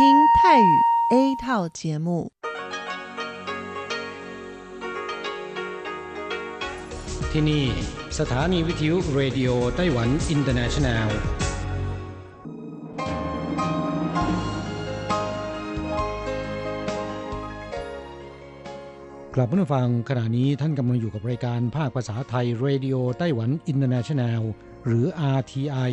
听泰语 A 套节目。ที่นี่สถานีวิทยุเรดิโอไต้หวันอินเตอร์เนชั่นแนลกลับมาฟังขณะนี้ท่านกำลังอยู่กับรายการภาคภาษาไทยเรดิโอไต้หวันอินเตอร์เนชั่นแนลหรือ RTI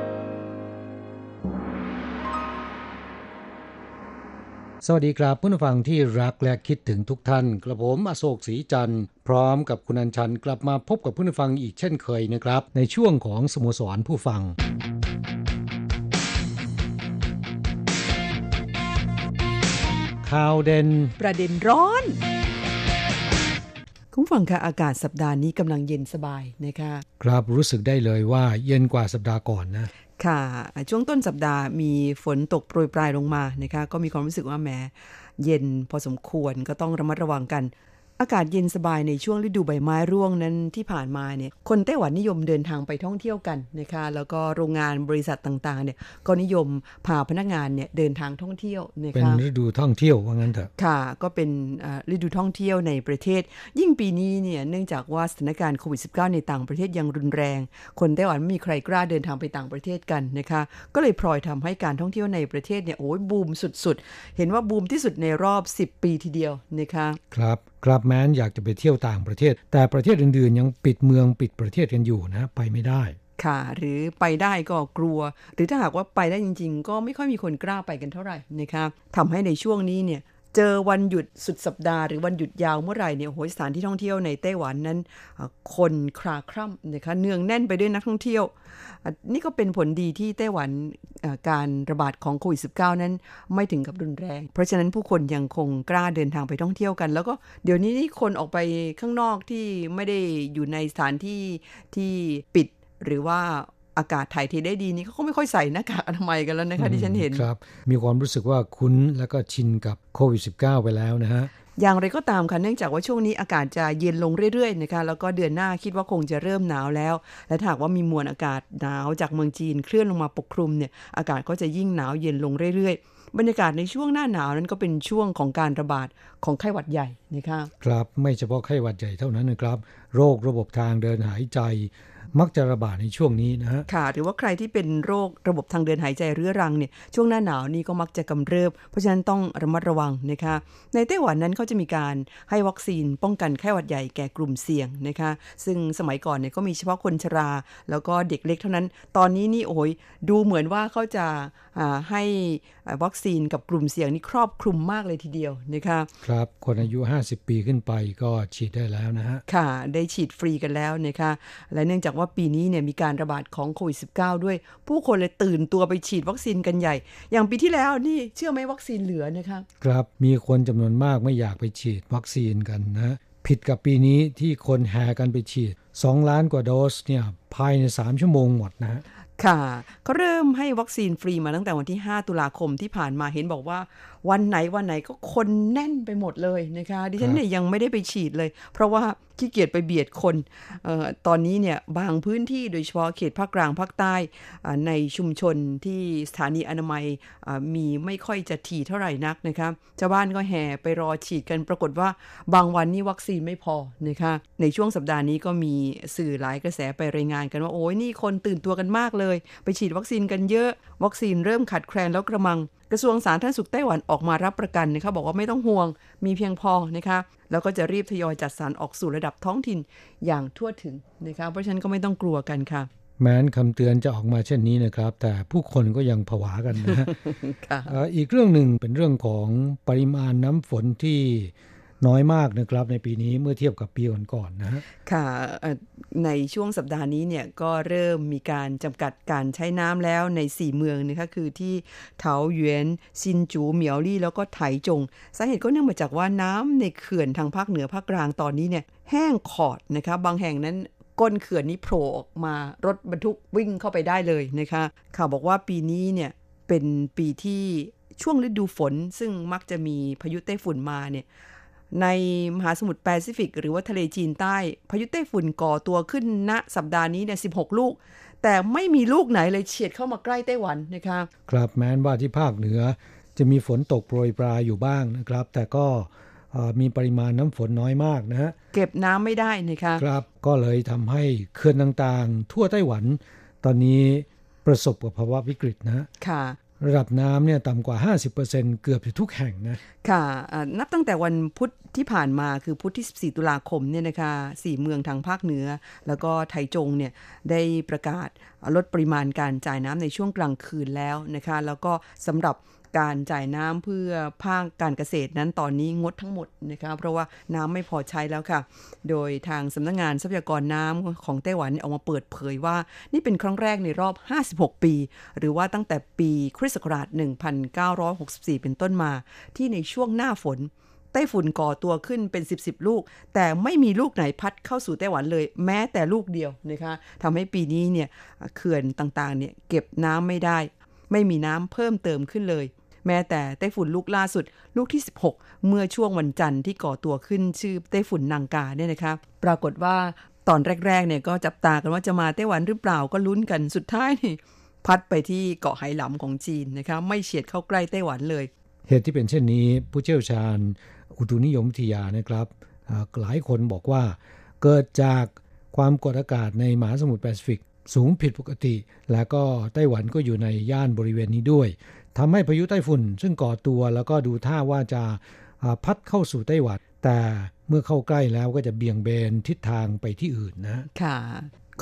สวัสดีครับผู้ฟังที่รักและคิดถึงทุกท่านกระผมอโศกศรีจันทร์พร้อมกับคุณอัญชันกลับมาพบกับผู้ฟังอีกเช่นเคยนะครับในช่วงของสโมสรผู้ฟังข่าวเด่นประเด็นร้อนคุณฟังค่ะอากาศสัปดาห์นี้กำลังเย็นสบายนะคะครับรู้สึกได้เลยว่าเย็นกว่าสัปดาห์ก่อนนะค่ะช่วงต้นสัปดาห์มีฝนตกโปรยปลายลงมานะคะก็มีความรู้สึกว่าแหมเย็นพอสมควรก็ต้องระมัดระวังกันอากาศเย็นสบายในช่วงฤดูใบไม้ร่วงนั้นที่ผ่านมาเนี่ยคนไต้หวันนิยมเดินทางไปท่องเที่ยวกันนะคะแล้วก็โรงงานบริษัทต่างๆเนี่ยก็นิยมพาพนักงานเนี่ยเดินทางท่องเที่ยวนะคะเป็นฤดูท่องเที่ยวว่างั้นเถอะค่ะก็เป็นฤดูท่องเที่ยวในประเทศยิ่งปีนี้เนี่ยเนื่องจากว่าสถานการณ์โควิด -19 ในต่างประเทศยังรุนแรงคนไต้หวันไม่มีใครกล้าเดินทางไปต่างประเทศกันนะคะก็เลยพลอยทำให้การท่องเที่ยวในประเทศเนี่ยโอ้ยบูมสุดๆเห็นว่าบูมที่สุดในรอบ10ปีทีเดียวนะคะครับแม้นอยากจะไปเที่ยวต่างประเทศแต่ประเทศอื่นๆยังปิดเมืองปิดประเทศกันอยู่นะไปไม่ได้ค่ะหรือไปได้ก็กลัวหรือถ้าหากว่าไปได้จริงๆก็ไม่ค่อยมีคนกล้าไปกันเท่าไหร่นะคะทำให้ในช่วงนี้เนี่ยเจอวันหยุดสุดสัปดาห์หรือวันหยุดยาวเมื่อไหร่เนี่ยโหสถานที่ท่องเที่ยวในไต้หวันนั้นคนคลาคร่ำนะคะเนืองแน่นไปด้วยนักท่องเที่ยวนี่ก็เป็นผลดีที่ไต้หวันการระบาดของโควิด -19 นั้นไม่ถึงกับรุนแรงเพราะฉะนั้นผู้คนยังคงกล้าเดินทางไปท่องเที่ยวกันแล้วก็เดี๋ยวนี้คนออกไปข้างนอกที่ไม่ได้อยู่ในสถานที่ที่ปิดหรือว่าอากาศถ่ายเทได้ดีนี่เขาก็ไม่ค่อยใส่หน้ากากอนามัยกันแล้วนะคะที่ฉันเห็นครับมีความรู้สึกว่าคุ้นแล้วก็ชินกับโควิด -19 ไปแล้วนะฮะอย่างไรก็ตามค่ะเนื่องจากว่าช่วงนี้อากาศจะเย็นลงเรื่อยๆนะคะแล้วก็เดือนหน้าคิดว่าคงจะเริ่มหนาวแล้วและหากว่ามีมวลอากาศหนาวจากเมืองจีนเคลื่อนลงมาปกคลุมเนี่ยอากาศก็จะยิ่งหนาวเย็นลงเรื่อยๆบรรยากาศในช่วงหน้าหนาวนั้นก็เป็นช่วงของการระบาดของไข้หวัดใหญ่นะคะครับไม่เฉพาะไข้หวัดใหญ่เท่านั้นนะครับโรคระบบทางเดินหายใจมักจะระบาดในช่วงนี้นะฮะค่ะหรือว่าใครที่เป็นโรคระบบทางเดินหายใจเรื้อรังเนี่ยช่วงหน้าหนาวนี่ก็มักจะกำเริบเพราะฉะนั้นต้องระมัดระวังนะคะในไต้หวันนั้นเขาจะมีการให้วัคซีนป้องกันไข้หวัดใหญ่แก่กลุ่มเสี่ยงนะคะซึ่งสมัยก่อนเนี่ยก็มีเฉพาะคนชราแล้วก็เด็กเล็กเท่านั้นตอนนี้นี่โอ้ยดูเหมือนว่าเขาจะให้วัคซีนกับกลุ่มเสี่ยงนี่ครอบคลุมมากเลยทีเดียวนะคะครับคนอายุ50ปีขึ้นไปก็ฉีดได้แล้วนะฮะค่ะได้ฉีดฟรีกันแล้วนะคะและเนื่องจากว่าปีนี้เนี่ยมีการระบาดของโควิด -19 ด้วยผู้คนเลยตื่นตัวไปฉีดวัคซีนกันใหญ่อย่างปีที่แล้วนี่เชื่อไหมวัคซีนเหลือนะคะครับมีคนจำนวนมากไม่อยากไปฉีดวัคซีนกันนะผิดกับปีนี้ที่คนแห่กันไปฉีด2ล้านกว่าโดสเนี่ยภายใน3ชั่วโมงหมดนะค่ะเขาเริ่มให้วัคซีนฟรีมาตั้งแต่วันที่5ตุลาคมที่ผ่านมาเห็นบอกว่าวันไหนก็คนแน่นไปหมดเลยนะคะดิฉันเนี่ยยังไม่ได้ไปฉีดเลยเพราะว่าขี้เกียจไปเบียดคนตอนนี้เนี่ยบางพื้นที่โดยเฉพาะเขตภาคกลางภาคใต้ในชุมชนที่สถานีอนามัยมีไม่ค่อยจะถี่เท่าไหร่นักนะคะชาวบ้านก็แห่ไปรอฉีดกันปรากฏว่าบางวันนี่วัคซีนไม่พอนะคะในช่วงสัปดาห์นี้ก็มีสื่อหลายกระแสไปรายงานกันว่าโอ้ยนี่คนตื่นตัวกันมากเลยไปฉีดวัคซีนกันเยอะวัคซีนเริ่มขาดแคลนแล้วกระมังกระทรวงสาธารณสุขไต้หวันออกมารับประกันนะคะบอกว่าไม่ต้องห่วงมีเพียงพอนะคะแล้วก็จะรีบทยอยจัดสรรออกสู่ระดับท้องถิ่นอย่างทั่วถึงนะคะเพราะฉะนั้นก็ไม่ต้องกลัวกันค่ะแม้นคำเตือนจะออกมาเช่นนี้นะครับแต่ผู้คนก็ยังผวากันนะ อีกเรื่องหนึ่งเป็นเรื่องของปริมาณน้ำฝนที่ น้อยมากนะครับในปีนี้เมื่อเทียบกับปีก่อนๆ นะฮะค่ะในช่วงสัปดาห์นี้เนี่ยก็เริ่มมีการจำกัดการใช้น้ำแล้วใน4เมืองนะคะคือที่เถาหยวนซินจูเหมียวลี่แล้วก็ไถจงสาเหตุก็เนื่องมาจากว่าน้ำในเขื่อนทางภาคเหนือภาคกลางตอนนี้เนี่ยแห้งขอดนะคะบางแห่งนั้นก้นเขื่อนนี้โผล่ออกมารถบรรทุกวิ่งเข้าไปได้เลยนะคะข่าวบอกว่าปีนี้เนี่ยเป็นปีที่ช่วงฤดูฝนซึ่งมักจะมีพายุไต้ฝุ่นมาเนี่ยในมหาสมุทรแปซิฟิกหรือว่าทะเลจีนใต้พายุไต้ฝุ่นก่อตัวขึ้นณสัปดาห์นี้เนี่ย16ลูกแต่ไม่มีลูกไหนเลยเฉียดเข้ามาใกล้ไต้หวันนะคะครับแม้ว่าที่ภาคเหนือจะมีฝนตกโปรยปรายอยู่บ้างนะครับแต่ก็มีปริมาณน้ำฝนน้อยมากนะฮะเก็บน้ำไม่ได้นะคะครับก็เลยทำให้เขื่อนต่างๆทั่วไต้หวันตอนนี้ประสบกับภาวะวิกฤตนะค่ะระดับน้ำเนี่ยต่ำกว่า 50% เกือบทุกแห่งนะค่ะนับตั้งแต่วันพุธที่ผ่านมาคือพุธที่14ตุลาคมเนี่ยนะคะ4เมืองทางภาคเหนือแล้วก็ไถจงเนี่ยได้ประกาศลดปริมาณการจ่ายน้ำในช่วงกลางคืนแล้วนะคะแล้วก็สำหรับการจ่ายน้ำเพื่อภาคการเกษตรนั้นตอนนี้งดทั้งหมดนะคะเพราะว่าน้ำไม่พอใช้แล้วค่ะโดยทางสำนักงานทรัพยากรน้ำของไต้หวันออกมาเปิดเผยว่านี่เป็นครั้งแรกในรอบ56ปีหรือว่าตั้งแต่ปีคริสต์ศักราช1964เป็นต้นมาที่ในช่วงหน้าฝนไต้ฝุ่นก่อตัวขึ้นเป็น10ลูกแต่ไม่มีลูกไหนพัดเข้าสู่ไต้หวันเลยแม้แต่ลูกเดียวนะคะทำให้ปีนี้เนี่ยเขื่อนต่างๆเนี่ยเก็บน้ำไม่ได้ไม่มีน้ำเพิ่มเติมขึ้นเลยแม้แต่ไต้ฝุ่นลูกล่าสุดลูกที่16เมื่อช่วงวันจันทร์ที่ก่อตัวขึ้นชื่อไต้ฝุ่นนางกาเนี่ยนะคะปรากฏว่าตอนแรกๆเนี่ยก็จับตากันว่าจะมาไต้หวันหรือเปล่าก็ลุ้นกันสุดท้ายนี่พัดไปที่เกาะไหหลำของจีนนะคะไม่เฉียดเข้าใกล้ไต้หวันเลยเหตุที่เป็นเช่นนี้ผู้เชี่ยวชาญอุตุนิยมวิทยานะครับหลายคนบอกว่าเกิดจากความกดอากาศในมหาสมุทรแปซิฟิกสูงผิดปกติและก็ไต้หวันก็อยู่ในย่านบริเวณนี้ด้วยทำให้พายุไต้ฝุ่นซึ่งก่อตัวแล้วก็ดูท่าว่าจะพัดเข้าสู่ไต้หวันแต่เมื่อเข้าใกล้แล้วก็จะเบี่ยงเบนทิศทางไปที่อื่นนะค่ะ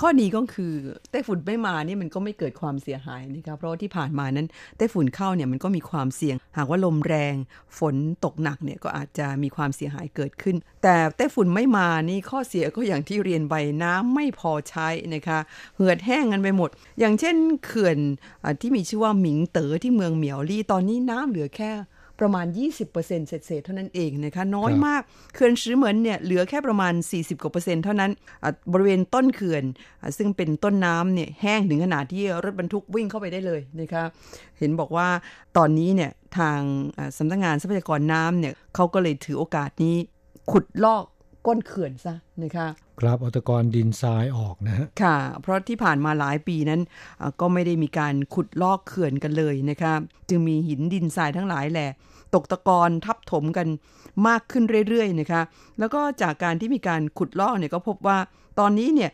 ข้อดีก็คือไต้ฝุ่นไม่มานี่มันก็ไม่เกิดความเสียหายนะคะเพราะที่ผ่านมานั้นไต้ฝุ่นเข้าเนี่ยมันก็มีความเสี่ยงหากว่าลมแรงฝนตกหนักเนี่ยก็อาจจะมีความเสียหายเกิดขึ้นแต่ไต้ฝุ่นไม่มานี่ข้อเสียก็อย่างที่เรียนไปน้ำไม่พอใช้นะคะเหือดแห้งกันไปหมดอย่างเช่นเขื่อนที่มีชื่อว่าหมิงเต๋อที่เมืองเหมียวลี่ตอนนี้น้ำเหลือแค่ประมาณ 20% เท่านั้นเองนะคะน้อยมากเขื่อนซือเหมินเนี่ยเหลือแค่ประมาณ 40% กว่าเท่านั้นบริเวณต้นเขื่อนซึ่งเป็นต้นน้ำเนี่ยแห้งถึงขนาดที่รถบรรทุกวิ่งเข้าไปได้เลยนะคะเห็นบอกว่าตอนนี้เนี่ยทางสำนักงานทรัพยากรน้ำเนี่ยเขาก็เลยถือโอกาสนี้ขุดลอกก้นเขื่อนซะนะคะครับเอาตะกอนดินทรายออกนะฮะค่ะเพราะที่ผ่านมาหลายปีนั้นก็ไม่ได้มีการขุดลอกเขื่อนกันเลยนะคะจึงมีหินดินทรายทั้งหลายแหละตกตะกอนทับถมกันมากขึ้นเรื่อยๆนะคะแล้วก็จากการที่มีการขุดลอกเนี่ยก็พบว่าตอนนี้เนี่ย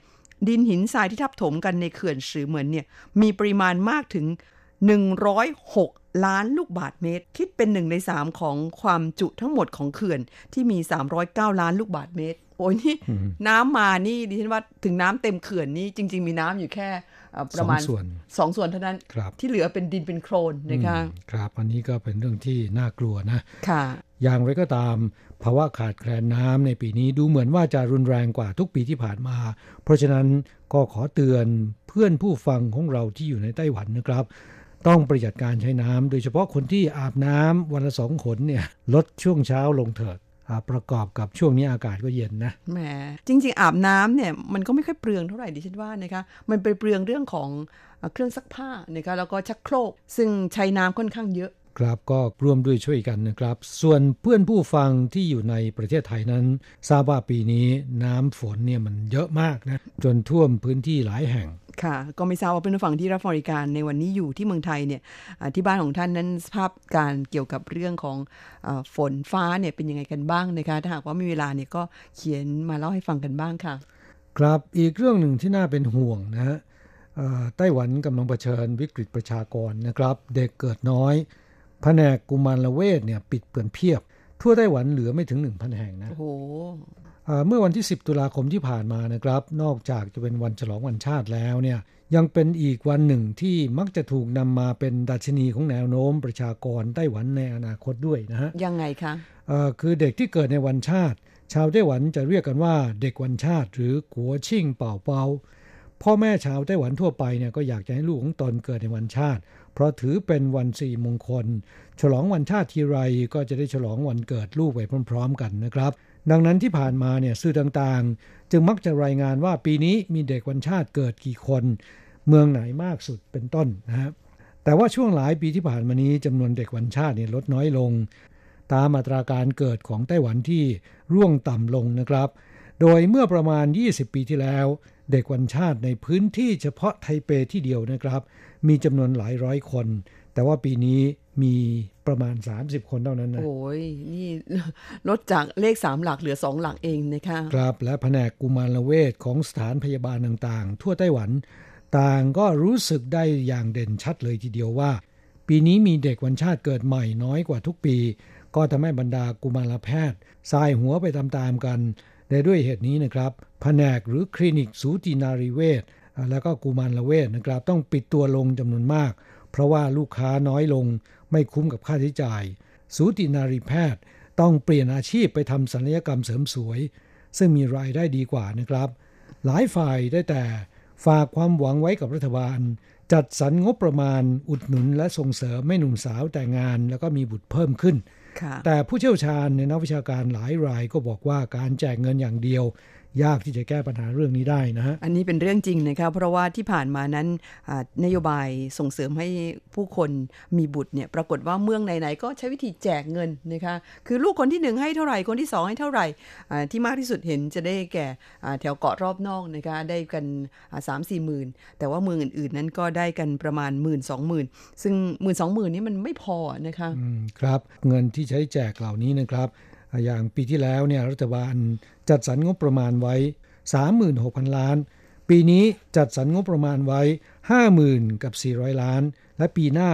ดินหินทรายที่ทับถมกันในเขื่อนซือเหมือนเนี่ยมีปริมาณมากถึง106ล้านลูกบาศก์เมตรคิดเป็น1ใน3ของความจุทั้งหมดของเขื่อนที่มี309ล้านลูกบาศก์เมตรโอ้ยนี่น้ำมานี่ดิฉันว่าถึงน้ำเต็มเขื่อนนี่จริงๆมีน้ำอยู่แค่ประมาณ2 ส่วนเท่านั้นที่เหลือเป็นดินเป็นโคลนนะคะครับอันนี้ก็เป็นเรื่องที่น่ากลัวนะค่ะอย่างไรก็ตามภาวะขาดแคลนน้ำในปีนี้ดูเหมือนว่าจะรุนแรงกว่าทุกปีที่ผ่านมาเพราะฉะนั้นก็ขอเตือนเพื่อนผู้ฟังของเราที่อยู่ในไต้หวันนะครับต้องประหยัดการใช้น้ำโดยเฉพาะคนที่อาบน้ำวันละ2 หนเนี่ยลดช่วงเช้าลงเถิดประกอบกับช่วงนี้อากาศก็เย็นนะแหมจริงๆอาบน้ำเนี่ยมันก็ไม่ค่อยเปลืองเท่าไหร่ดิฉันว่านะคะมันไปเปลืองเรื่องของเครื่องซักผ้านะคะแล้วก็ชักโครกซึ่งใช้น้ำค่อนข้างเยอะครับก็ร่วมด้วยช่วยกันนะครับส่วนเพื่อนผู้ฟังที่อยู่ในประเทศไทยนั้นทราบว่าปีนี้น้ำฝนเนี่ยมันเยอะมากนะจนท่วมพื้นที่หลายแห่งค่ะก็ไม่ทราบว่าเพื่อนผู้ฟังที่รับฟังรายการในวันนี้อยู่ที่เมืองไทยเนี่ยที่บ้านของท่านนั้นสภาพการเกี่ยวกับเรื่องของฝนฟ้าเนี่ยเป็นยังไงกันบ้างนะคะถ้าหากว่ามีเวลาเนี่ยก็เขียนมาเล่าให้ฟังกันบ้างค่ะครับอีกเรื่องหนึ่งที่น่าเป็นห่วงนะฮะไต้หวันกำลังเผชิญวิกฤตประชากรนะครับเด็กเกิดน้อยแผนกกุมารเวชเนี่ยปิดเปื้อนเพียบทั่วไต้หวันเหลือไม่ถึง 1,000 แห่งนะโอ้โหเมื่อวันที่10ตุลาคมที่ผ่านมานะครับนอกจากจะเป็นวันฉลองวันชาติแล้วเนี่ยยังเป็นอีกวันหนึ่งที่มักจะถูกนำมาเป็นดัชนีของแนวโน้มประชากรไต้หวันในอนาคตด้วยนะฮะยังไงคะ คือเด็กที่เกิดในวันชาติชาวไต้หวันจะเรียกกันว่าเด็กวันชาติหรือกัวชิ่งเป่าเป่าพ่อแม่ชาวไต้หวันทั่วไปเนี่ยก็อยากจะให้ลูกของตนเกิดในวันชาติเพราะถือเป็นวันสี่มงคลฉลองวันชาติทีไรก็จะได้ฉลองวันเกิดลูกไปพร้อมๆกันนะครับดังนั้นที่ผ่านมาเนี่ยสื่อต่างๆจึงมักจะรายงานว่าปีนี้มีเด็กวันชาติเกิดกี่คนเมืองไหนมากสุดเป็นต้นนะฮะแต่ว่าช่วงหลายปีที่ผ่านมานี้จำนวนเด็กวันชาติเนี่ยลดน้อยลงตามอัตราการเกิดของไต้หวันที่ร่วงต่ำลงนะครับโดยเมื่อประมาณ20ปีที่แล้วเด็กวันชาติในพื้นที่เฉพาะไทเปที่เดียวนะครับมีจำนวนหลายร้อยคนแต่ว่าปีนี้มีประมาณ30คนเท่านั้นนะโอ้ยนี่ลดจากเลข3หลักเหลือ2หลักเองนะคะครับและแผนกกุมารเวชของสถานพยาบาลต่างๆทั่วไต้หวันต่างก็รู้สึกได้อย่างเด่นชัดเลยทีเดียวว่าปีนี้มีเด็กวันชาติเกิดใหม่น้อยกว่าทุกปีก็ทำให้บรรดากุมารแพทย์สายหัวไปตามๆกันแต่ด้วยเหตุนี้นะครับแผนกหรือคลินิกสูตินารีเวชแล้วก็กุมารเวชนะครับต้องปิดตัวลงจำนวนมากเพราะว่าลูกค้าน้อยลงไม่คุ้มกับค่าใช้จ่ายสูตินารีแพทย์ต้องเปลี่ยนอาชีพไปทำศัลยกรรมเสริมสวยซึ่งมีรายได้ดีกว่านะครับหลายฝ่ายได้แต่ฝากความหวังไว้กับรัฐบาลจัดสรรงบประมาณอุดหนุนและส่งเสริมให้หนุ่มสาวแต่งงานแล้วก็มีบุตรเพิ่มขึ้นแต่ผู้เชี่ยวชาญในนักวิชาการหลายรายก็บอกว่าการแจกเงินอย่างเดียวยากที่จะแก้ปัญหาเรื่องนี้ได้นะฮะอันนี้เป็นเรื่องจริงนะครับเพราะว่าที่ผ่านมานั้นนโยบายส่งเสริมให้ผู้คนมีบุตรเนี่ยปรากฏว่าเมืองไหนๆก็ใช้วิธีแจกเงินนะคะคือลูกคนที่1ให้เท่าไหร่คนที่2ให้เท่าไหร่ที่มากที่สุดเห็นจะได้แก่แถวเกาะรอบนอกนะคะได้กัน 3-4 หมื่นแต่ว่าเมืองอื่นๆนั้นก็ได้กันประมาณ 10,000-20,000 ซึ่ง 10,000-20,000 นี่มันไม่พอนะคะครับเงินที่ใช้แจกเหล่านี้นะครับอย่างปีที่แล้วเนี่ยรัฐบาลจัดสรรงบประมาณไว้ 36,000 ล้านปีนี้จัดสรรงบประมาณไว้ 50,000 กับ 400 ล้านและปีหน้า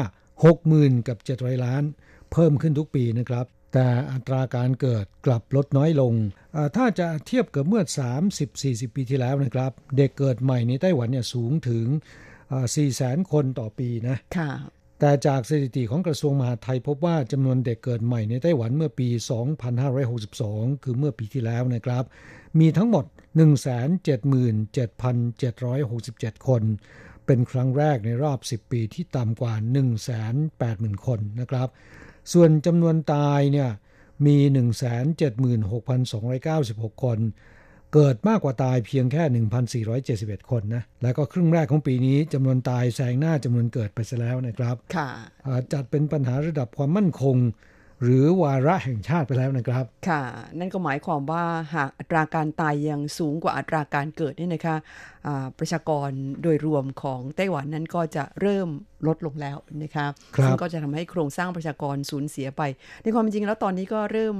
60,000 กับ 700 ล้านเพิ่มขึ้นทุกปีนะครับแต่อัตราการเกิดกลับลดน้อยลงถ้าจะเทียบกับเมื่อ 30-40 ปีที่แล้วนะครับเด็กเกิดใหม่ในไต้หวันเนี่ยสูงถึง 400,000 คนต่อปีนะค่ะแต่จากสถิติของกระทรวงมหาดไทยพบว่าจำนวนเด็กเกิดใหม่ในไต้หวันเมื่อปี 2562 คือเมื่อปีที่แล้วนะครับมีทั้งหมด 177,767 คนเป็นครั้งแรกในรอบ10ปีที่ต่ำกว่า 180,000 คนนะครับส่วนจำนวนตายเนี่ยมี 176,296 คนเกิดมากกว่าตายเพียงแค่ 1,471 คนนะแล้วก็ครึ่งแรกของปีนี้จำนวนตายแซงหน้าจำนวนเกิดไปซะแล้วนะครับค่ะจัดเป็นปัญหาระดับความมั่นคงหรือวาระแห่งชาติไปแล้วนะครับค่ะนั่นก็หมายความว่าหากอัตราการตายยังสูงกว่าอัตราการเกิดเนี่ยนะคะประชากรโดยรวมของไต้หวันนั้นก็จะเริ่มลดลงแล้วนะคะซึ่งก็จะทำให้โครงสร้างประชากรสูญเสียไปในความจริงแล้วตอนนี้ก็เริ่ม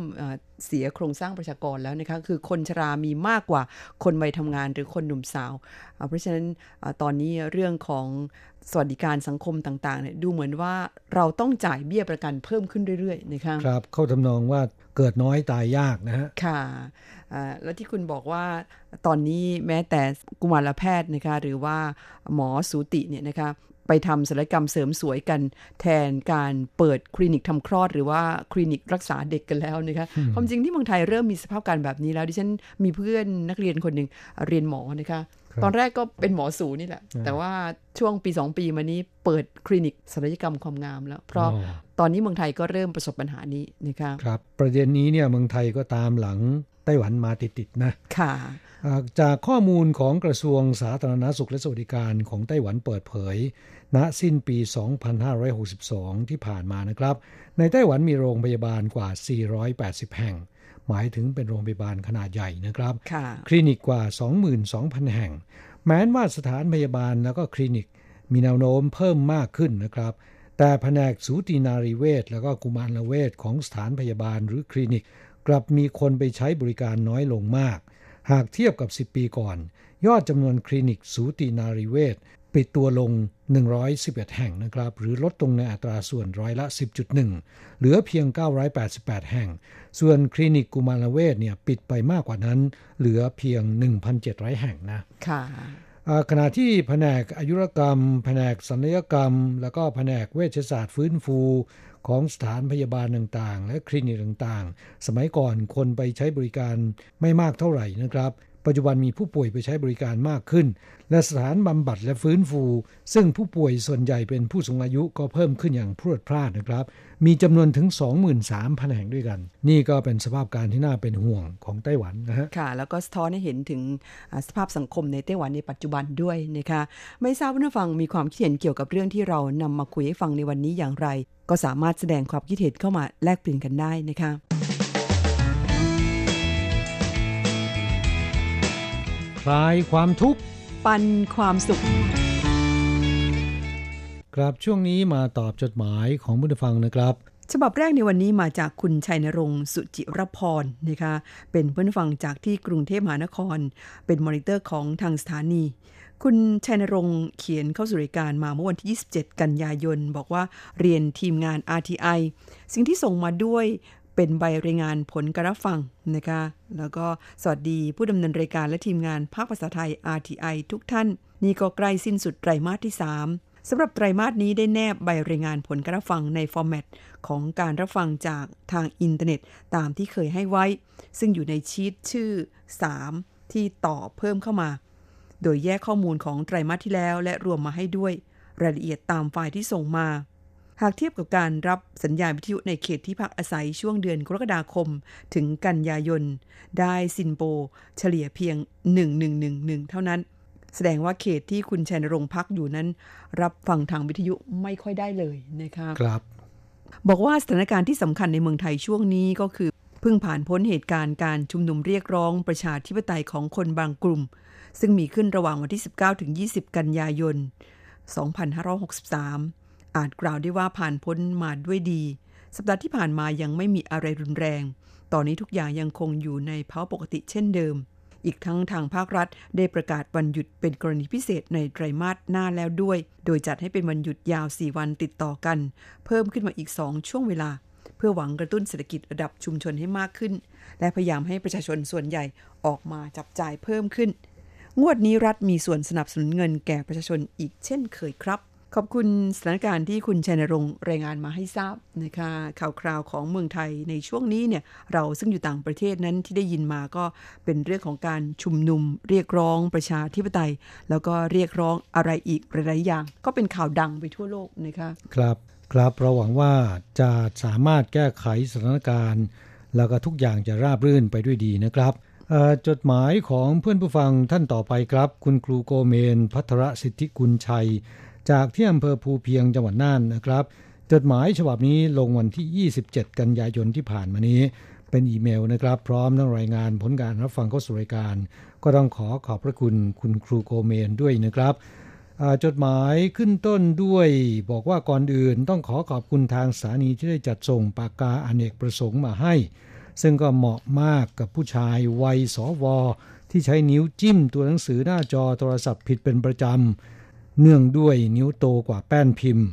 เสียโครงสร้างประชากรแล้วนะคะคือคนชรามีมากกว่าคนวัยทำงานหรือคนหนุ่มสาวเพราะฉะนั้นตอนนี้เรื่องของสวัสดิการสังคมต่างๆเนี่ยดูเหมือนว่าเราต้องจ่ายเบี้ยประกันเพิ่มขึ้นเรื่อยๆนะคะครับเข้าทำนองว่าเกิดน้อยตายยากนะฮะค่ะแล้วที่คุณบอกว่าตอนนี้แม้แต่กุมารแพทย์นะคะหรือว่าหมอสูติเนี่ยนะคะไปทำศัลยกรรมเสริมสวยกันแทนการเปิดคลินิกทำคลอดหรือว่าคลินิกรักษาเด็กกันแล้วนะคะความจริงที่เมืองไทยเริ่มมีสภาพการแบบนี้แล้วดิฉันมีเพื่อนนักเรียนคนหนึ่งเรียนหมอนะคะตอนแรกก็เป็นหมอสูนี่แหละแต่ว่าช่วงปี2ปีมานี้เปิดคลินิกศัลยกรรมความงามแล้วเพราะตอนนี้เมืองไทยก็เริ่มประสบปัญหานี้นะคะครับประเด็นนี้เนี่ยเมืองไทยก็ตามหลังไต้หวันมาติดๆนะค่ะจากข้อมูลของกระทรวงสาธารณสุขและสวัสดิการของไต้หวันเปิดเผยณสิ้นปี 2562 ที่ผ่านมานะครับในไต้หวันมีโรงพยาบาลกว่า480แห่งหมายถึงเป็นโรงพยาบาลขนาดใหญ่นะครับคลินิกกว่า 22,000 แห่งแม้ว่าสถานพยาบาลแล้วก็คลินิกมีแนวโน้มเพิ่มมากขึ้นนะครับแต่แผนกสูตินารีเวชแล้วก็กุมารเวชของสถานพยาบาลหรือคลินิกกลับมีคนไปใช้บริการน้อยลงมากหากเทียบกับ10ปีก่อนยอดจำนวนคลินิกสูตินารีเวชปิดตัวลง111แห่งนะครับหรือลดลงในอัตราส่วนร้อยละ 10.1 เหลือเพียง988แห่งส่วนคลินิกกุมารเวชเนี่ยปิดไปมากกว่านั้นเหลือเพียง 1,700 แห่งนะค่ะขณะที่แผนกอายุรกรรมแผนกศัลยกรรมแล้วก็แผนกเวชศาสตร์ฟื้นฟู ของสถานพยาบาลต่างๆและคลินิกต่างๆสมัยก่อนคนไปใช้บริการไม่มากเท่าไหร่นะครับปัจจุบันมีผู้ป่วยไปใช้บริการมากขึ้นและสถานบำบัดและฟื้นฟูซึ่งผู้ป่วยส่วนใหญ่เป็นผู้สูงอายุก็เพิ่มขึ้นอย่างพรวดพราดนะครับมีจำนวนถึง 23,000 แห่งด้วยกันนี่ก็เป็นสภาพการที่น่าเป็นห่วงของไต้หวันนะฮะค่ะแล้วก็สะท้อนให้เห็นถึงสภาพสังคมในไต้หวันในปัจจุบันด้วยนะคะไม่ทราบว่าผู้ฟังมีความคิดเห็นเกี่ยวกับเรื่องที่เรานำมาคุยให้ฟังในวันนี้อย่างไรก็สามารถแสดงความคิดเห็นเข้ามาแลกเปลี่ยนกันได้นะคะคลายความทุกข์ปันความสุขครับช่วงนี้มาตอบจดหมายของผู้ฟังนะครับฉบับแรกในวันนี้มาจากคุณชัยนรงค์สุจิรพรนะคะเป็นผู้ฟังจากที่กรุงเทพมหานครเป็นมอนิเตอร์ของทางสถานีคุณชัยนรงค์เขียนเข้าสู่รายการมาเมื่อวันที่27กันยายนบอกว่าเรียนทีมงาน RTI สิ่งที่ส่งมาด้วยเป็นใบรายงานผลการรับฟังนะคะแล้วก็สวัสดีผู้ดำเนินรายการและทีมงานภาคภาษาไทย RTI ทุกท่านนี่ก็ใกล้สิ้นสุดไตรมาสที่3สำหรับไตรมาสนี้ได้แนบใบรายงานผลการรับฟังในฟอร์แมตของการรับฟังจากทางอินเทอร์เน็ตตามที่เคยให้ไว้ซึ่งอยู่ในชีทชื่อ3ที่ต่อเพิ่มเข้ามาโดยแยกข้อมูลของไตรมาสที่แล้วและรวมมาให้ด้วยรายละเอียดตามไฟล์ที่ส่งมาหากเทียบกับการรับสัญญาณวิทยุในเขตที่พักอาศัยช่วงเดือนกรกฎาคมถึงกันยายนได้ซินโปเฉลี่ยเพียง1111เท่านั้นแสดงว่าเขตที่คุณชัยนรงค์พักอยู่นั้นรับฟังทางวิทยุไม่ค่อยได้เลยนะคะครับบอกว่าสถานการณ์ที่สำคัญในเมืองไทยช่วงนี้ก็คือเพิ่งผ่านพ้นเหตุการณ์การชุมนุมเรียกร้องประชาธิปไตยของคนบางกลุ่มซึ่งมีขึ้นระหว่างวันที่19ถึง20กันยายน2563อาจกล่าวได้ว่าผ่านพ้นมาด้วยดีสัปดาห์ที่ผ่านมายังไม่มีอะไรรุนแรงตอนนี้ทุกอย่างยังคงอยู่ในภาวะปกติเช่นเดิมอีกทั้งทางภาครัฐได้ประกาศวันหยุดเป็นกรณีพิเศษในไตรมาสหน้าแล้วด้วยโดยจัดให้เป็นวันหยุดยาว4วันติดต่อกันเพิ่มขึ้นมาอีก2ช่วงเวลาเพื่อหวังกระตุ้นเศรษฐกิจระดับชุมชนให้มากขึ้นและพยายามให้ประชาชนส่วนใหญ่ออกมาจับจ่ายเพิ่มขึ้นงวดนี้รัฐมีส่วนสนับสนุนเงินแก่ประชาชนอีกเช่นเคยครับขอบคุณสถานการณ์ที่คุณชัยนรงค์รายงานมาให้ทราบนะคะข่าวคราวของเมืองไทยในช่วงนี้เนี่ยเราซึ่งอยู่ต่างประเทศนั้นที่ได้ยินมาก็เป็นเรื่องของการชุมนุมเรียกร้องประชาธิปไตยแล้วก็เรียกร้องอะไรอีกหลายๆอย่างก็เป็นข่าวดังไปทั่วโลกนะคะครับเราหวังว่าจะสามารถแก้ไขสถานการณ์แล้วก็ทุกอย่างจะราบรื่นไปด้วยดีนะครับจดหมายของเพื่อนผู้ฟังท่านต่อไปครับคุณครูโกเมนภัทรสิทธิกุลชัยจากที่อำเภอภูเพียงจังหวัดน่านนะครับจดหมายฉบับนี้ลงวันที่27กันยายนที่ผ่านมานี้เป็นอีเมลนะครับพร้อมทั้งรายงานผลการรับฟังข้อสู่รายการก็ต้องขอบพระคุณคุณครูโกเมนด้วยนะครับจดหมายขึ้นต้นด้วยบอกว่าก่อนอื่นต้องขอบคุณทางสถานีที่ได้จัดส่งปากกาอเนกประสงค์มาให้ซึ่งก็เหมาะมากกับผู้ชายวัยสวที่ใช้นิ้วจิ้มตัวหนังสือหน้าจอโทรศัพท์ผิดเป็นประจำเนื่องด้วยนิ้วโตกว่าแป้นพิมพ์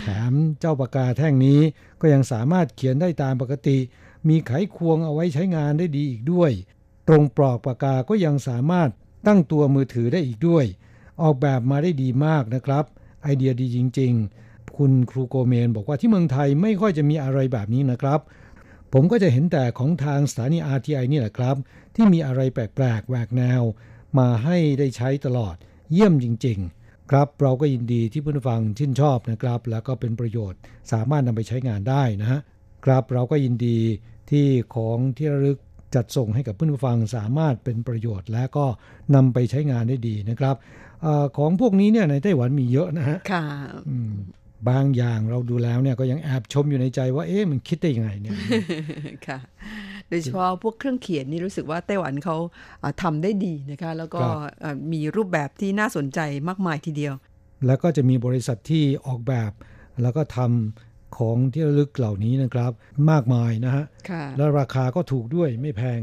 แถมเจ้าปากกาแท่งนี้ก็ยังสามารถเขียนได้ตามปกติมีไขควงเอาไว้ใช้งานได้ดีอีกด้วยตรงปลอกปากกาก็ยังสามารถตั้งตัวมือถือได้อีกด้วยออกแบบมาได้ดีมากนะครับไอเดียดีจริงๆคุณครูโกเมนบอกว่าที่เมืองไทยไม่ค่อยจะมีอะไรแบบนี้นะครับผมก็จะเห็นแต่ของทางสถานี RTI นี่แหละครับที่มีอะไรแปลกๆแหวกแนวมาให้ได้ใช้ตลอดเยี่ยมจริงๆครับเราก็ยินดีที่ผู้ฟังชื่นชอบนะครับแล้วก็เป็นประโยชน์สามารถนำไปใช้งานได้นะฮะครับเราก็ยินดีที่ของที่ระลึกจัดส่งให้กับผู้ฟังสามารถเป็นประโยชน์และก็นำไปใช้งานได้ดีนะครับของพวกนี้เนี่ยในไต้หวันมีเยอะนะฮะค่ะบางอย่างเราดูแล้วเนี่ยก็ยังแอบชมอยู่ในใจว่าเอ๊ะมันคิดได้ยังไงเนี่ยค่ะโดยเฉพาะพวกเครื่องเขียนนี่รู้สึกว่าไต้หวันเขาทำได้ดีนะคะแล้วก็มีรูปแบบที่น่าสนใจมากมายทีเดียวแล้วก็จะมีบริษัทที่ออกแบบแล้วก็ทำของที่ระลึกเหล่านี้นะครับมากมายนะฮะและราคาก็ถูกด้วยไม่แพง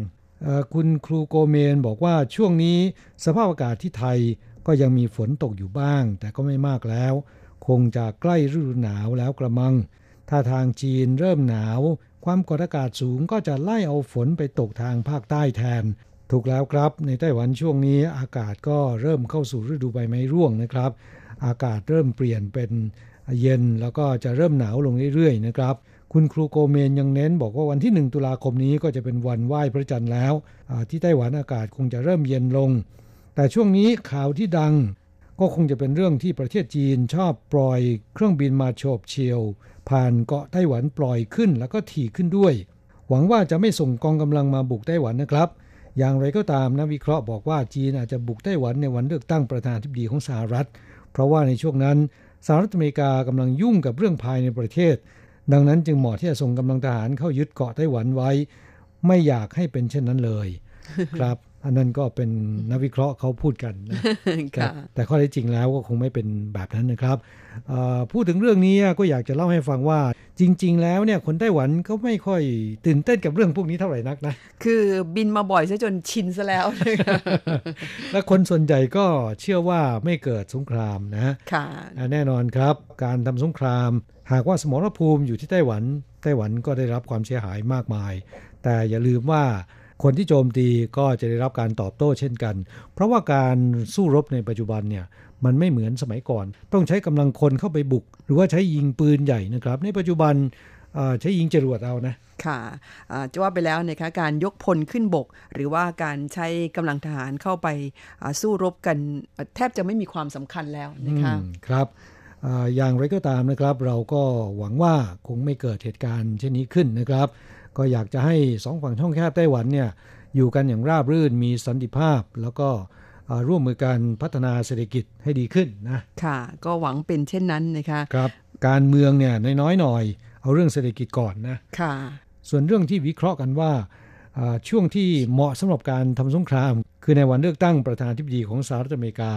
คุณครูโกเมนบอกว่าช่วงนี้สภาพอากาศที่ไทยก็ยังมีฝนตกอยู่บ้างแต่ก็ไม่มากแล้วคงจะใกล้ฤดูหนาวแล้วกระมังถ้าทางจีนเริ่มหนาวความกดอากาศสูงก็จะไล่เอาฝนไปตกทางภาคใต้แทนถูกแล้วครับในไต้หวันช่วงนี้อากาศก็เริ่มเข้าสู่ฤดูใบไม้ร่วงนะครับอากาศเริ่มเปลี่ยนเป็น เย็นแล้วก็จะเริ่มหนาวลงเรื่อยๆนะครับคุณครูโกเมนยังเน้นบอกว่าวันที่1ตุลาคมนี้ก็จะเป็นวันไหว้พระจันทร์แล้วที่ไต้หวันอากาศคงจะเริ่มเย็นลงแต่ช่วงนี้ข่าวที่ดังก็คงจะเป็นเรื่องที่ประเทศจีนชอบปล่อยเครื่องบินมาโฉบเฉี่ยวผ่านเกาะไต้หวันปล่อยขึ้นแล้วก็ถี่ขึ้นด้วยหวังว่าจะไม่ส่งกองกำลังมาบุกไต้หวันนะครับอย่างไรก็ตามนักวิเคราะห์บอกว่าจีนอาจจะบุกไต้หวันในวันเลือกตั้งประธานาธิบดีของสหรัฐเพราะว่าในช่วงนั้นสหรัฐอเมริกากำลังยุ่งกับเรื่องภายในประเทศดังนั้นจึงเหมาะที่จะส่งกำลังทหารเข้ายึดเกาะไต้หวันไว้ไม่อยากให้เป็นเช่นนั้นเลยครับอันนั้นก็เป็นนักวิเคราะห์เขาพูดกันนะ แต่ข้อเท็จจริงแล้วก็คงไม่เป็นแบบนั้นนะครับพูดถึงเรื่องนี้ก็อยากจะเล่าให้ฟังว่าจริงๆแล้วเนี่ยคนไต้หวันก็ไม่ค่อยตื่นเต้นกับเรื่องพวกนี้เท่าไหร่นักนะคือบินมาบ่อยซะจนชินซะแล้ว และคนส่วนใหญ่ก็เชื่อว่าไม่เกิดสงครามนะ แน่นอนครับการทำสงครามหากว่าสมรภูมิอยู่ที่ไต้หวันก็ได้รับความเสียหายมากมายแต่อย่าลืมว่าคนที่โจมตีก็จะได้รับการตอบโต้เช่นกันเพราะว่าการสู้รบในปัจจุบันเนี่ยมันไม่เหมือนสมัยก่อนต้องใช้กำลังคนเข้าไปบุกหรือว่าใช้ยิงปืนใหญ่นะครับในปัจจุบันใช้ยิงจรวดเอานะค่ะจะว่าไปแล้วนะคะการยกพลขึ้นบกหรือว่าการใช้กำลังทหารเข้าไปสู้รบกันแทบจะไม่มีความสำคัญแล้วนะคะครับอย่างไรก็ตามนะครับเราก็หวังว่าคงไม่เกิดเหตุการณ์เช่นนี้ขึ้นนะครับก็อยากจะให้สองฝั่งช่องแคบไต้หวันเนี่ยอยู่กันอย่างราบรื่นมีสันติภาพแล้วก็ร่วมมือกันพัฒนาเศรษฐกิจให้ดีขึ้นนะค่ะก็หวังเป็นเช่นนั้นนะคะครับการเมืองเนี่ยน้อยๆหน่อยเอาเรื่องเศรษฐกิจก่อนนะค่ะส่วนเรื่องที่วิเคราะห์กันว่าช่วงที่เหมาะสำหรับการทำสงครามคือในวันเลือกตั้งประธานาธิบดีของสหรัฐอเมริกา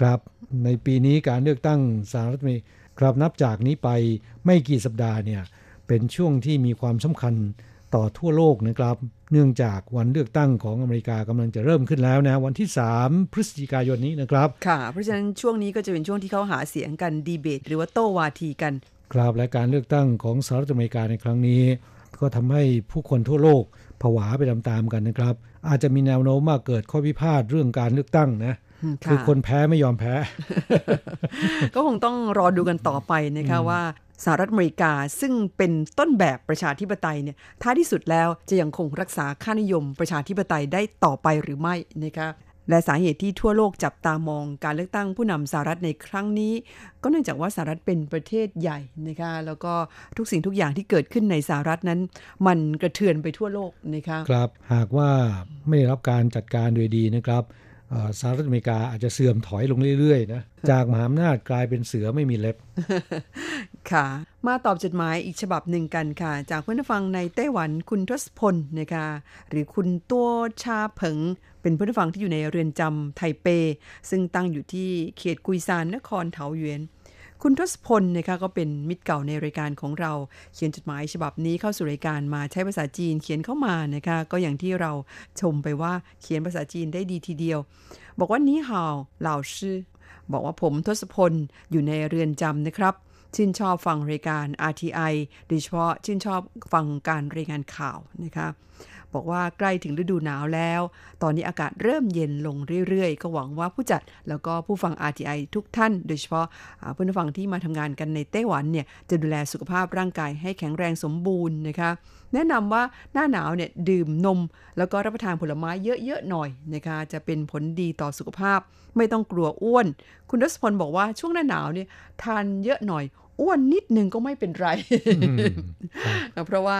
ครับในปีนี้การเลือกตั้งสหรัฐอเมริกาครับนับจากนี้ไปไม่กี่สัปดาห์เนี่ยเป็นช่วงที่มีความสำคัญต่อทั่วโลกนะครับเนื่องจากวันเลือกตั้งของอเมริกากำลังจะเริ่มขึ้นแล้วนะวันที่3พฤศจิกายนนี้นะครับค่ะเพราะฉะนั้นช่วงนี้ก็จะเป็นช่วงที่เขาหาเสียงกันดีเบตหรือว่าโต้วาทีกันครับและการเลือกตั้งของสหรัฐอเมริกาในครั้งนี้ก็ทำให้ผู้คนทั่วโลกผวาไปตามๆกันนะครับอาจจะมีแนวโน้มว่าเกิดข้อพิพาทเรื่องการเลือกตั้งนะคือคนแพ้ไม่ยอมแพ้ ก็คงต้องรอดูกันต่อไปนะคะว่าสหรัฐอเมริกาซึ่งเป็นต้นแบบประชาธิปไตยเนี่ยท้ายที่สุดแล้วจะยังคงรักษาค่านิยมประชาธิปไตยได้ต่อไปหรือไม่นะคะและสาเหตุที่ทั่วโลกจับตามองการเลือกตั้งผู้นำสหรัฐในครั้งนี้ก็เนื่องจากว่าสหรัฐเป็นประเทศใหญ่นะคะแล้วก็ทุกสิ่งทุกอย่างที่เกิดขึ้นในสหรัฐนั้นมันกระเทือนไปทั่วโลกนะคะครับหากว่าไม่ได้รับการจัดการโดยดีนะครับสหรัฐอเมริกาอาจจะเสื่อมถอยลงเรื่อยๆนะจากมหาอำนาจกลายเป็นเสือไม่มีเล็บค่ะมาตอบจดหมายอีกฉบับหนึ่งกันค่ะจากเพื่อนฟังในไต้หวันคุณทศพลนะคะหรือคุณตัวชาเผิงเป็นเพื่อนฟังที่อยู่ในเรือนจำไทเปซึ่งตั้งอยู่ที่เขตกุยซานนครเถาหยวนคุณทศพลนะคะก็เป็นมิตรเก่าในรายการของเราเขียนจดหมายฉบับนี้เข้าสู่รายการมาใช้ภาษาจีนเขียนเข้ามานะคะก็อย่างที่เราชมไปว่าเขียนภาษาจีนได้ดีทีเดียวบอกว่านี่ฮาวเหล่าชื่อบอกว่าผมทศพลอยู่ในเรือนจำนะครับชื่นชอบฟังรายการ RTI โดยเฉพาะชื่นชอบฟังการรายงานข่าวนะคะบอกว่าใกล้ถึงฤดูหนาวแล้วตอนนี้อากาศเริ่มเย็นลงเรื่อยๆก็หวังว่าผู้จัดแล้วก็ผู้ฟัง RTI ทุกท่านโดยเฉพาะเพื่อนฟังที่มาทำงานกันในไต้หวันเนี่ยจะดูแลสุขภาพร่างกายให้แข็งแรงสมบูรณ์นะคะแนะนำว่าหน้าหนาวเนี่ยดื่มนมแล้วก็รับประทานผลไม้เยอะๆหน่อยนะคะจะเป็นผลดีต่อสุขภาพไม่ต้องกลัวอ้วนคุณทศพลบอกว่าช่วงหน้าหนาวเนี่ยทานเยอะหน่อยอ้วนนิดนึงก็ไม่เป็นไร เพราะว่า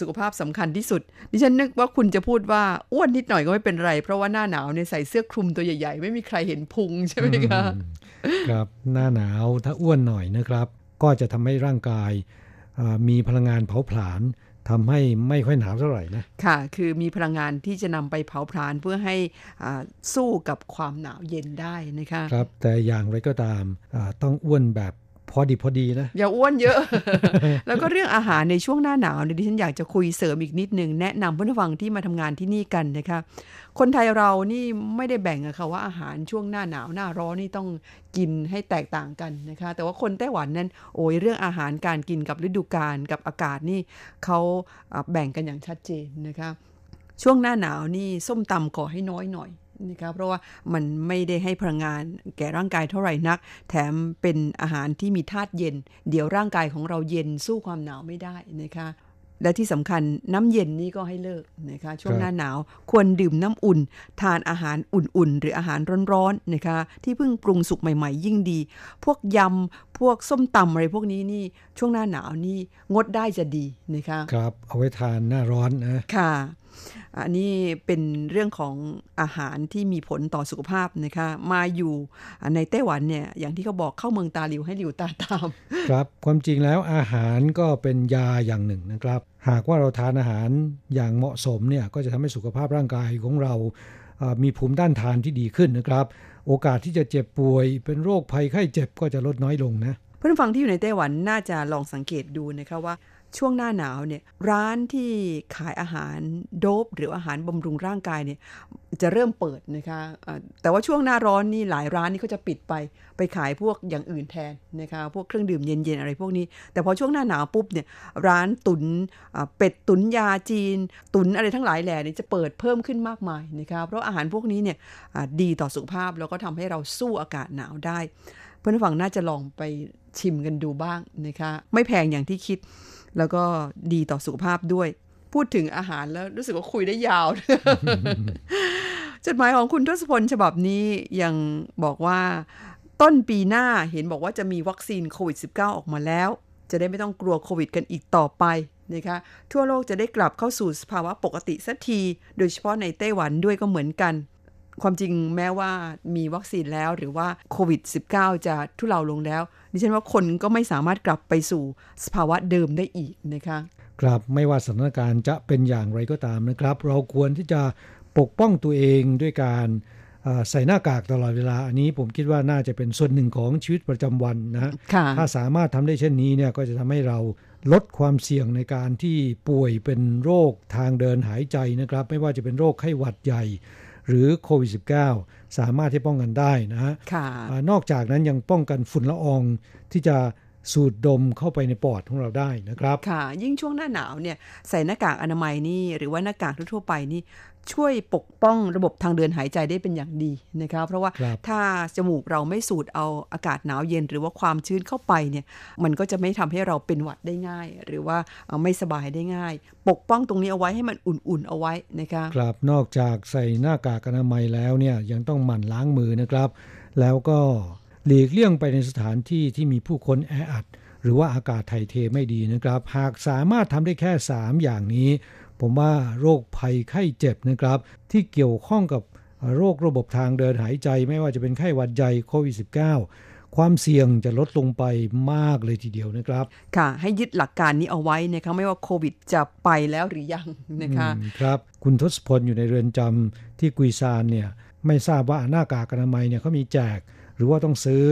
สุขภาพสำคัญที่สุดดิฉันนึกว่าคุณจะพูดว่าอ้วนนิดหน่อยก็ไม่เป็นไรเพราะว่าหน้าหนาวเนี่ยใส่เสื้อคลุมตัวใหญ่ๆไม่มีใครเห็นพุงใช่ไหมคะครับหน้าหนาวถ้าอ้วนหน่อยนะครับก็จะทำให้ร่างกายมีพลังงานเผาผลาญทำให้ไม่ค่อยหนาวเท่าไหร่นะค่ะคือมีพลังงานที่จะนำไปเผาผลาญเพื่อให้สู้กับความหนาวเย็นได้นะคะครับแต่อย่างไรก็ตามต้องอ้วนแบบพอดีนะอย่าอ้วนเยอะ แล้วก็เรื่องอาหารในช่วงหน้าหนาวเนี่ยดิฉันอยากจะคุยเสริมอีกนิดนึงแนะนำเพื่อนฟังที่มาทำงานที่นี่กันนะคะคนไทยเรานี่ไม่ได้แบ่งอะค่ะว่าอาหารช่วงหน้าหนาวหน้าร้อนนี่ต้องกินให้แตกต่างกันนะคะแต่ว่าคนไต้หวันนั้นโอ้ยเรื่องอาหารการกินกับฤดูกาลกับอากาศนี่เขาแบ่งกันอย่างชัดเจนนะคะช่วงหน้าหนาวนี่ส้มตำขอให้น้อยหน่อย นะคะเพราะว่ามันไม่ได้ให้พลังงานแก่ร่างกายเท่าไหร่นักแถมเป็นอาหารที่มีธาตุเย็นเดี๋ยวร่างกายของเราเย็นสู้ความหนาวไม่ได้นะคะและที่สำคัญน้ำเย็นนี่ก็ให้เลิกนะคะช่วงหน้าหนาวควรดื่มน้ำอุ่นทานอาหารอุ่นๆหรืออาหารร้อนๆนะคะที่เพิ่งปรุงสุกใหม่ๆยิ่งดีพวกยำพวกส้มตำอะไรพวกนี้นี่ช่วงหน้าหนาวนี่งดได้จะดีนะคะครับเอาไว้ทานหน้าร้อนนะค่ะอันนี้เป็นเรื่องของอาหารที่มีผลต่อสุขภาพนะคะมาอยู่ในไต้หวันเนี่ยอย่างที่เขาบอกเข้าเมืองตาหลิวให้หลิวตาตามครับความจริงแล้วอาหารก็เป็นยาอย่างหนึ่งนะครับหากว่าเราทานอาหารอย่างเหมาะสมเนี่ยก็จะทำให้สุขภาพร่างกายของเรามีภูมิต้านทานที่ดีขึ้นนะครับโอกาสที่จะเจ็บป่วยเป็นโรคภัยไข้เจ็บก็จะลดน้อยลงนะเพื่อนฟังที่อยู่ในไต้หวันน่าจะลองสังเกตดูนะคะว่าช่วงหน้าหนาวเนี่ยร้านที่ขายอาหารโดบหรืออาหารบำรุงร่างกายเนี่ยจะเริ่มเปิดนะคะแต่ว่าช่วงหน้าร้อนนี่หลายร้านนี่เขาจะปิดไปขายพวกอย่างอื่นแทนนะคะพวกเครื่องดื่มเย็นๆอะไรพวกนี้แต่พอช่วงหน้าหนาวปุ๊บเนี่ยร้านตุนเป็ดตุนยาจีนตุนอะไรทั้งหลายแหล่นี่จะเปิดเพิ่มขึ้นมากมายนะคะเพราะอาหารพวกนี้เนี่ยดีต่อสุขภาพแล้วก็ทำให้เราสู้อากาศหนาวได้เพื่อนฝั่งน่าจะลองไปชิมกันดูบ้างนะคะไม่แพงอย่างที่คิดแล้วก็ดีต่อสุขภาพด้วยพูดถึงอาหารแล้วรู้สึกว่าคุยได้ยาว จดหมายของคุณทศพลฉบับนี้ยังบอกว่าต้นปีหน้าเห็นบอกว่าจะมีวัคซีนโควิด -19 ออกมาแล้วจะได้ไม่ต้องกลัวโควิดกันอีกต่อไปนะคะทั่วโลกจะได้กลับเข้าสู่สภาวะปกติสักทีโดยเฉพาะในไต้หวันด้วยก็เหมือนกันความจริงแม้ว่ามีวัคซีนแล้วหรือว่าโควิด -19 จะทุเลาลงแล้วดิฉันว่าคนก็ไม่สามารถกลับไปสู่สภาวะเดิมได้อีกนะคะครับไม่ว่าสถานการณ์จะเป็นอย่างไรก็ตามนะครับเราควรที่จะปกป้องตัวเองด้วยการใส่หน้ากากตลอดเวลาอันนี้ผมคิดว่าน่าจะเป็นส่วนหนึ่งของชีวิตประจำวันนะถ้าสามารถทำได้เช่นนี้เนี่ยก็จะทำให้เราลดความเสี่ยงในการที่ป่วยเป็นโรคทางเดินหายใจนะครับไม่ว่าจะเป็นโรคไข้หวัดใหญ่หรือโควิด -19 สามารถที่ป้องกันได้นะฮะนอกจากนั้นยังป้องกันฝุ่นละอองที่จะสูดดมเข้าไปในปอดของเราได้นะครับค่ะยิ่งช่วงหน้าหนาวเนี่ยใส่หน้ากากอนามัยนี่หรือว่าหน้ากากทั่วไปนี่ช่วยปกป้องระบบทางเดินหายใจได้เป็นอย่างดีนะคะเพราะว่าถ้าจมูกเราไม่สูดเอาอากาศหนาวเย็นหรือว่าความชื้นเข้าไปเนี่ยมันก็จะไม่ทำให้เราเป็นหวัดได้ง่ายหรือว่าไม่สบายได้ง่ายปกป้องตรงนี้เอาไว้ให้มันอุ่นๆเอาไว้นะคะครับนอกจากใส่หน้ากากอนามัยแล้วเนี่ยยังต้องหมั่นล้างมือนะครับแล้วก็หลีกเลี่ยงไปในสถานที่ที่มีผู้คนแออัดหรือว่าอากาศถ่ายเทไม่ดีนะครับหากสามารถทำได้แค่3อย่างนี้ผมว่าโรคภัยไข้เจ็บนะครับที่เกี่ยวข้องกับโรคระบบทางเดินหายใจไม่ว่าจะเป็นไข้หวัดใหญ่โควิด -19 ความเสี่ยงจะลดลงไปมากเลยทีเดียวนะครับค่ะให้ยึดหลักการนี้เอาไว้นะคะไม่ว่าโควิดจะไปแล้วหรือยังนะคะครับคุณทศพลอยู่ในเรือนจำที่กุยซานเนี่ยไม่ทราบว่าหน้ากากอนามัยเนี่ยเขามีแจกหรือว่าต้องซื้อ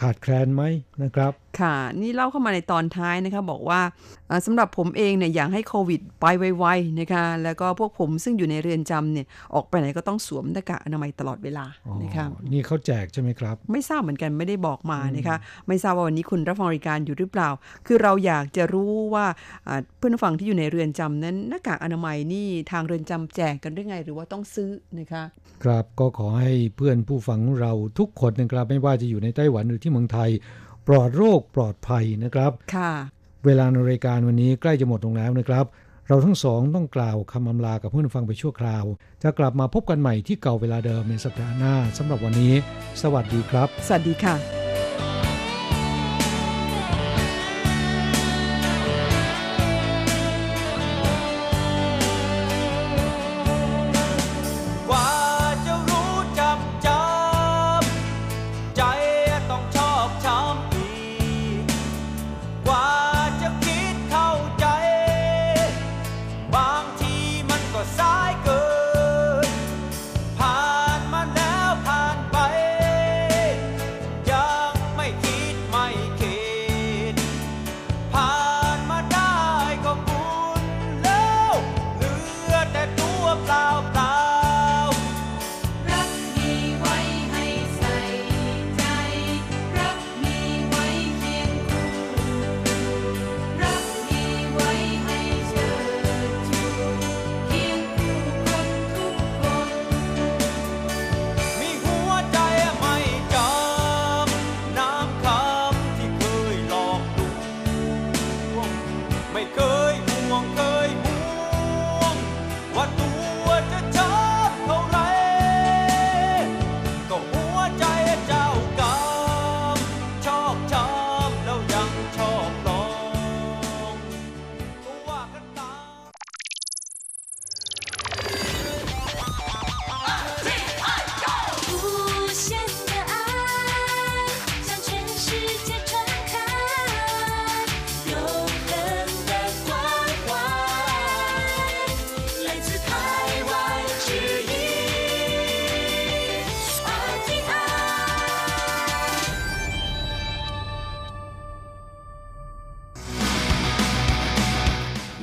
ขาดแคลนไหมนะครับค่ะนี่เล่าเข้ามาในตอนท้ายนะคะบอกว่าสำหรับผมเองเนี่ยอยากให้โควิดไปไวๆนะคะแล้วก็พวกผมซึ่งอยู่ในเรือนจำเนี่ยออกไปไหนก็ต้องสวมหน้ากากอนามัยตลอดเวลานะคะนี่เขาแจกใช่ไหมครับไม่ทราบเหมือนกันไม่ได้บอกมานะคะไม่ทราบว่าวันนี้คุณรับฟังรายการอยู่หรือเปล่าคือเราอยากจะรู้ว่าเพื่อนฝั่งที่อยู่ในเรือนจำนั้นหน้ากากอนามัยนี่ทางเรือนจำแจกกันหรือไงหรือว่าต้องซื้อนะคะครับก็ขอให้เพื่อนผู้ฟังเราทุกคนนะครับไม่ว่าจะอยู่ในไต้หวันหรือที่เมืองไทยปลอดโรคปลอดภัยนะครับค่ะเวลาในรายการวันนี้ใกล้จะหมดลงแล้วนะครับเราทั้งสองต้องกล่าวคำอำลากับผู้ฟังไปชั่วคราวจะกลับมาพบกันใหม่ที่เก่าเวลาเดิมในสัปดาห์หน้าสำหรับวันนี้สวัสดีครับสวัสดีค่ะ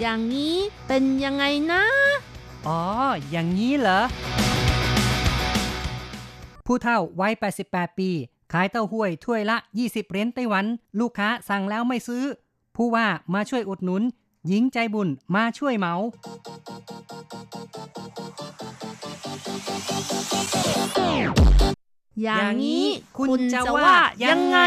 อย่างนี้เป็นยังไงนะอ๋ออย่างนี้เหรอผู้เฒ่าวัย88ปีขายเต้าห้วยถ้วยละ20เหรียญไต้หวันลูกค้าสั่งแล้วไม่ซื้อผู้ว่ามาช่วยอุดหนุนหญิงใจบุญมาช่วยเหมาอย่างนี้คุณจะว่ายังไง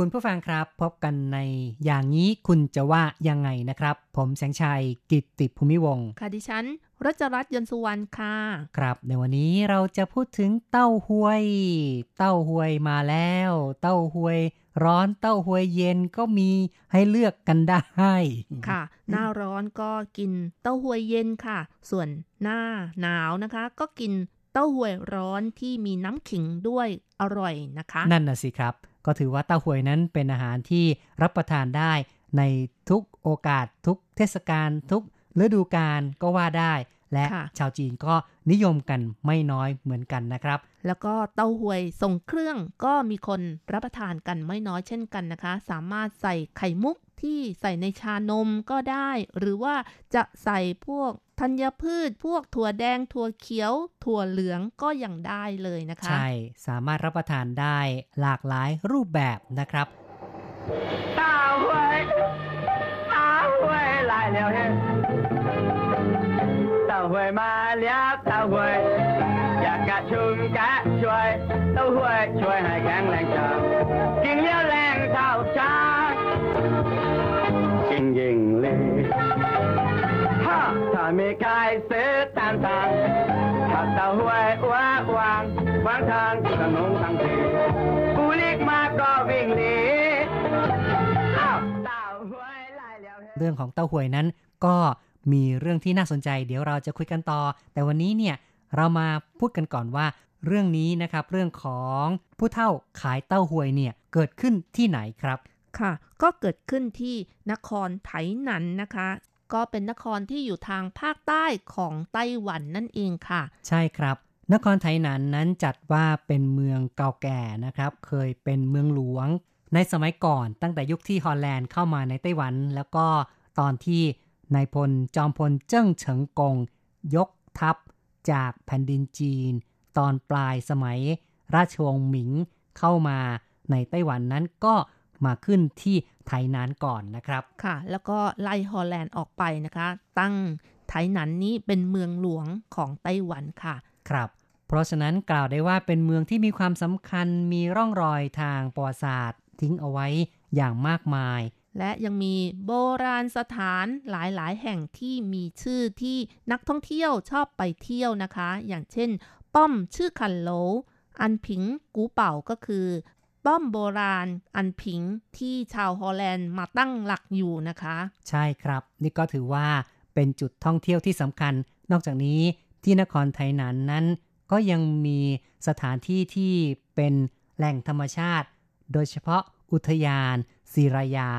คุณผู้ฟังครับพบกันในอย่างนี้คุณจะว่ายังไงนะครับผมแสงชัยกิตติภูมิวงศ์ค่ะดิฉันรัชรัตน์ยนต์สุวรรณค่ะครับในวันนี้เราจะพูดถึงเต้าหวยเต้าหวยมาแล้วเต้าหวยร้อนเต้าหวยเย็นก็มีให้เลือกกันได้ค่ะหน้าร้อนก็กินเต้าหวยเย็นค่ะส่วนหน้าหนาวนะคะก็กินเต้าหวยร้อนที่มีน้ำขิงด้วยอร่อยนะคะนั่นน่ะสิครับก็ถือว่าเต้าหวยนั้นเป็นอาหารที่รับประทานได้ในทุกโอกาสทุกเทศกาลทุกฤดูกาลก็ว่าได้และชาวจีนก็นิยมกันไม่น้อยเหมือนกันนะครับแล้วก็เต้าหวยทรงเครื่องก็มีคนรับประทานกันไม่น้อยเช่นกันนะคะสามารถใส่ไข่มุกที่ใส่ในชานมก็ได้หรือว่าจะใส่พวกธัญพืชพวกถั่วแดงถั่วเขียวถั่วเหลืองก็ยังได้เลยนะคะใช่สามารถรับประทานได้หลากหลายรูปแบบนะครับเต้าหวยเต้าหวย来了嘿เต้าหวยมาแล้วเต้าหวยอยากกระชุ่มกระชวยเต้าหวยช่วยให้แข็งแรงจังกินแล้วแรงเท่าช้างกินยิงเลยถ้าไม่ใครซื้อต่างๆถ้าเต้าหวยวางทางขนมทั้งทีกูเรียกมาก็วิ่งหนีเรื่องของเต้าหวยนั้นก็มีเรื่องที่น่าสนใจเดี๋ยวเราจะคุยกันต่อแต่วันนี้เนี่ยเรามาพูดกันก่อนว่าเรื่องนี้นะครับเรื่องของผู้เฒ่าขายเต้าหวยเนี่ยเกิดขึ้นที่ไหนครับค่ะก็เกิดขึ้นที่นครไถหนันนะคะก็เป็นนครที่อยู่ทางภาคใต้ของไต้หวันนั่นเองค่ะใช่ครับนครไถหนันนั้นจัดว่าเป็นเมืองเก่าแก่นะครับเคยเป็นเมืองหลวงในสมัยก่อนตั้งแต่ยุคที่ฮอลแลนด์เข้ามาในไต้หวันแล้วก็ตอนที่นายพลจอมพลเจิ้งเฉิงกงยกทัพจากแผ่นดินจีนตอนปลายสมัยราชวงศ์หมิงเข้ามาในไต้หวันนั้นก็มาขึ้นที่ไถหนานก่อนนะครับค่ะแล้วก็ไล่ฮอลแลนด์ออกไปนะคะตั้งไถหนานนี้เป็นเมืองหลวงของไต้หวันค่ะครับเพราะฉะนั้นกล่าวได้ว่าเป็นเมืองที่มีความสำคัญมีร่องรอยทางประวัติศาสตร์ทิ้งเอาไว้อย่างมากมายและยังมีโบราณสถานหลายๆแห่งที่มีชื่อที่นักท่องเที่ยวชอบไปเที่ยวนะคะอย่างเช่นป้อมชื่อคันโหลอันผิงกูเป่าก็คือป้อมโบราณอันผิงที่ชาวฮอลแลนด์มาตั้งหลักอยู่นะคะใช่ครับนี่ก็ถือว่าเป็นจุดท่องเที่ยวที่สำคัญนอกจากนี้ที่นครไถหนานนั้นก็ยังมีสถานที่ที่เป็นแหล่งธรรมชาติโดยเฉพาะอุทยานศิรายา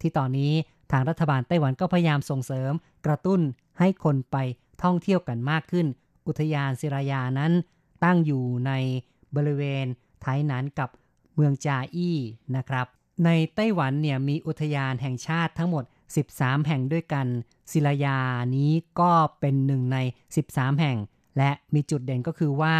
ที่ตอนนี้ทางรัฐบาลไต้หวันก็พยายามส่งเสริมกระตุ้นให้คนไปท่องเที่ยวกันมากขึ้นอุทยานศิรายานั้นตั้งอยู่ในบริเวณไถหนานกับเมืองจาอี้นะครับในไต้หวันเนี่ยมีอุทยานแห่งชาติทั้งหมด13แห่งด้วยกันศิรายานี้ก็เป็นหนึ่งใน13แห่งและมีจุดเด่นก็คือว่า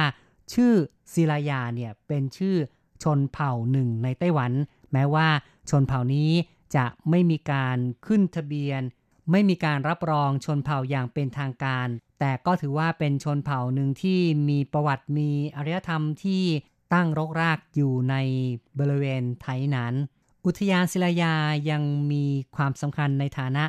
ชื่อศิรายาเนี่ยเป็นชื่อชนเผ่าหนึ่งในไต้หวันแม้ว่าชนเผ่านี้จะไม่มีการขึ้นทะเบียนไม่มีการรับรองชนเผ่าอย่างเป็นทางการแต่ก็ถือว่าเป็นชนเผ่าหนึ่งที่มีประวัติมีอารยธรรมที่ตั้งรกรากอยู่ในบริเวณไถหนานอุทยานศิรายายังมีความสำคัญในฐานะ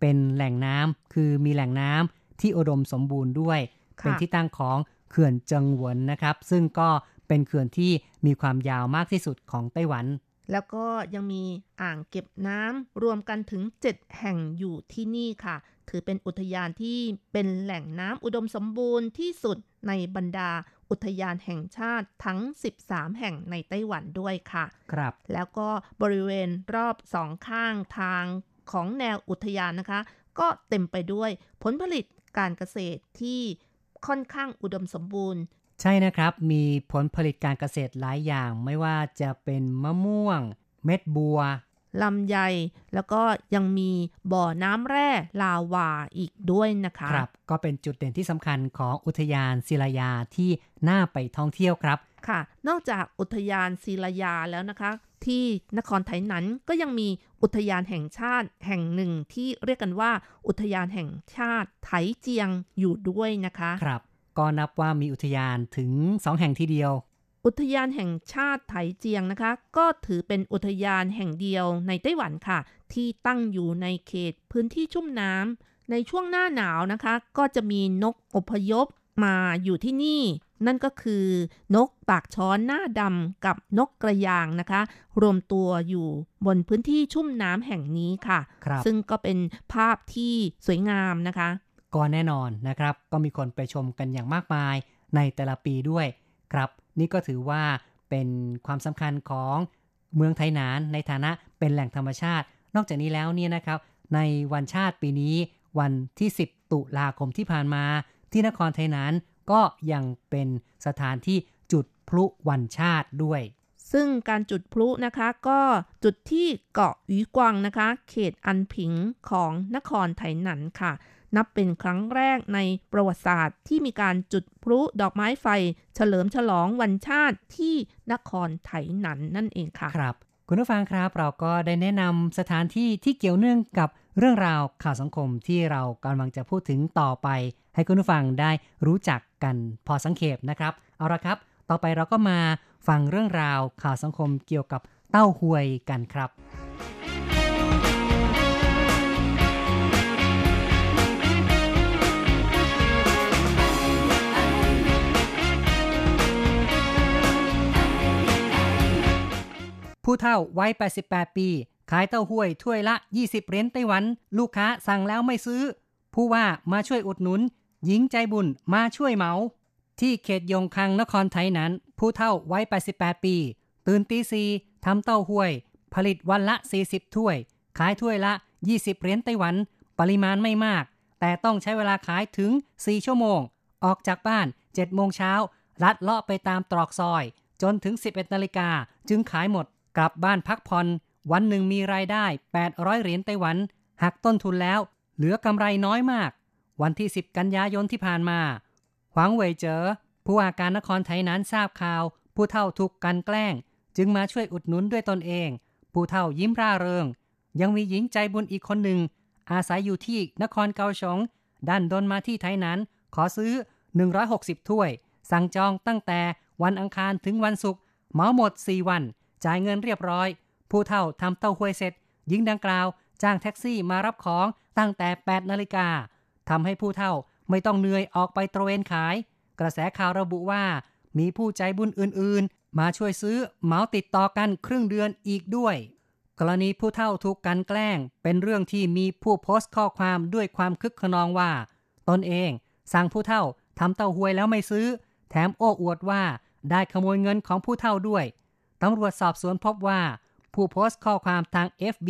เป็นแหล่งน้ำคือมีแหล่งน้ำที่อุดมสมบูรณ์ด้วยเป็นที่ตั้งของเขื่อนเจิงหวนนะครับซึ่งก็เป็นเขื่อนที่มีความยาวมากที่สุดของไต้หวันแล้วก็ยังมีอ่างเก็บน้ำรวมกันถึง7แห่งอยู่ที่นี่ค่ะถือเป็นอุทยานที่เป็นแหล่งน้ำอุดมสมบูรณ์ที่สุดในบรรดาอุทยานแห่งชาติทั้ง13แห่งในไต้หวันด้วยค่ะครับแล้วก็บริเวณรอบสองข้างทางของแนวอุทยานนะคะก็เต็มไปด้วยผลผลิตการเกษตรที่ค่อนข้างอุดมสมบูรณ์ใช่นะครับมีผลผลิตการเกษตรหลายอย่างไม่ว่าจะเป็นมะม่วงเม็ดบัว ลำไยแล้วก็ยังมีบ่อน้ำแร่ลาวาอีกด้วยนะคะครับก็เป็นจุดเด่นที่สำคัญของอุทยานศิลายาที่น่าไปท่องเที่ยวครับค่ะนอกจากอุทยานศิลายาแล้วนะคะที่นครไทยนั้นก็ยังมีอุทยานแห่งชาติแห่งหนึ่งที่เรียกกันว่าอุทยานแห่งชาติไถเจียงอยู่ด้วยนะคะครับก็นับว่ามีอุทยานถึง2แห่งทีเดียวอุทยานแห่งชาติไถเจียงนะคะก็ถือเป็นอุทยานแห่งเดียวในไต้หวันค่ะที่ตั้งอยู่ในเขตพื้นที่ชุ่มน้ำในช่วงหน้าหนาวนะคะก็จะมีนกอพยพมาอยู่ที่นี่นั่นก็คือนกปากช้อนหน้าดำกับนกกระยางนะคะรวมตัวอยู่บนพื้นที่ชุ่มน้ำแห่งนี้ค่ะซึ่งก็เป็นภาพที่สวยงามนะคะก็แน่นอนนะครับก็มีคนไปชมกันอย่างมากมายในแต่ละปีด้วยครับนี่ก็ถือว่าเป็นความสำคัญของเมืองไทยนานในฐานะเป็นแหล่งธรรมชาตินอกจากนี้แล้วเนี่ยนะครับในวันชาติปีนี้วันที่10ตุลาคมที่ผ่านมาที่นครไทยนานก็ยังเป็นสถานที่จุดพลุวันชาติด้วยซึ่งการจุดพลุนะคะก็จุดที่เกาะหยีกวางนะคะเขตอันผิงของนครไทยนานค่ะนับเป็นครั้งแรกในประวัติศาสตร์ที่มีการจุดพลุดอกไม้ไฟเฉลิมฉลองวันชาติที่นครไถหนันนั่นเองค่ะครับคุณผู้ฟังครับเราก็ได้แนะนำสถานที่ที่เกี่ยวเนื่องกับเรื่องราวข่าวสังคมที่เรากำลังจะพูดถึงต่อไปให้คุณผู้ฟังได้รู้จักกันพอสังเขปนะครับเอาละครับต่อไปเราก็มาฟังเรื่องราวข่าวสังคมเกี่ยวกับเต้าหวยกันครับผู้เฒ่าวัย88ปีขายเต้าห้วยถ้วยละ20เหรียญไต้หวันลูกค้าสั่งแล้วไม่ซื้อผู้ว่ามาช่วยอุดหนุนหญิงใจบุญมาช่วยเหมาที่เขตยงคังนครไทยนั้นผู้เฒ่าวัย88ปีตื่นตี 4:00 ทำเต้าห้วยผลิตวันละ40ถ้วยขายถ้วยละ20เหรียญไต้หวันปริมาณไม่มากแต่ต้องใช้เวลาขายถึง4ชั่วโมงออกจากบ้าน 7:00 นลัดเลาะไปตามตรอกซอยจนถึง 11:00 นจึงขายหมดกลับบ้านพักผ่อนวันหนึ่งมีรายได้800เหรียญไต้หวันหักต้นทุนแล้วเหลือกำไรน้อยมากวันที่10กันยายนที่ผ่านมาหวังเว่ยเจ๋อผู้ว่าการนครไทยนั้นทราบข่าวผู้เฒ่าถูกกันแกล้งจึงมาช่วยอุดหนุนด้วยตนเองผู้เฒ่ายิ้มร่าเริงยังมีหญิงใจบุญอีกคนหนึ่งอาศัยอยู่ที่นครเกาสงดันดนมาที่ไทยนั้นขอซื้อ160ถ้วยสั่งจองตั้งแต่วันอังคารถึงวันศุกร์เหมาหมด4วันจ่ายเงินเรียบร้อยผู้เฒ่าทำเต้าหวยเสร็จหญิงดังกล่าวจ้างแท็กซี่มารับของตั้งแต่ 8:00 นทำให้ผู้เฒ่าไม่ต้องเหนื่อยออกไปตระเวนขายกระแสข่าวระบุว่ามีผู้ใจบุญอื่นๆมาช่วยซื้อเหมาติดต่อกันครึ่งเดือนอีกด้วยกรณีผู้เฒ่าถูกกันแกล้งเป็นเรื่องที่มีผู้โพสต์ข้อความด้วยความคึกขนองว่าตนเองสั่งผู้เฒ่าทำเต้าหวยแล้วไม่ซื้อแถมโอ้อวดว่าได้ขโมยเงินของผู้เฒ่าด้วยตำรวจสอบสวนพบว่าผู้โพสต์ข้อความทาง FB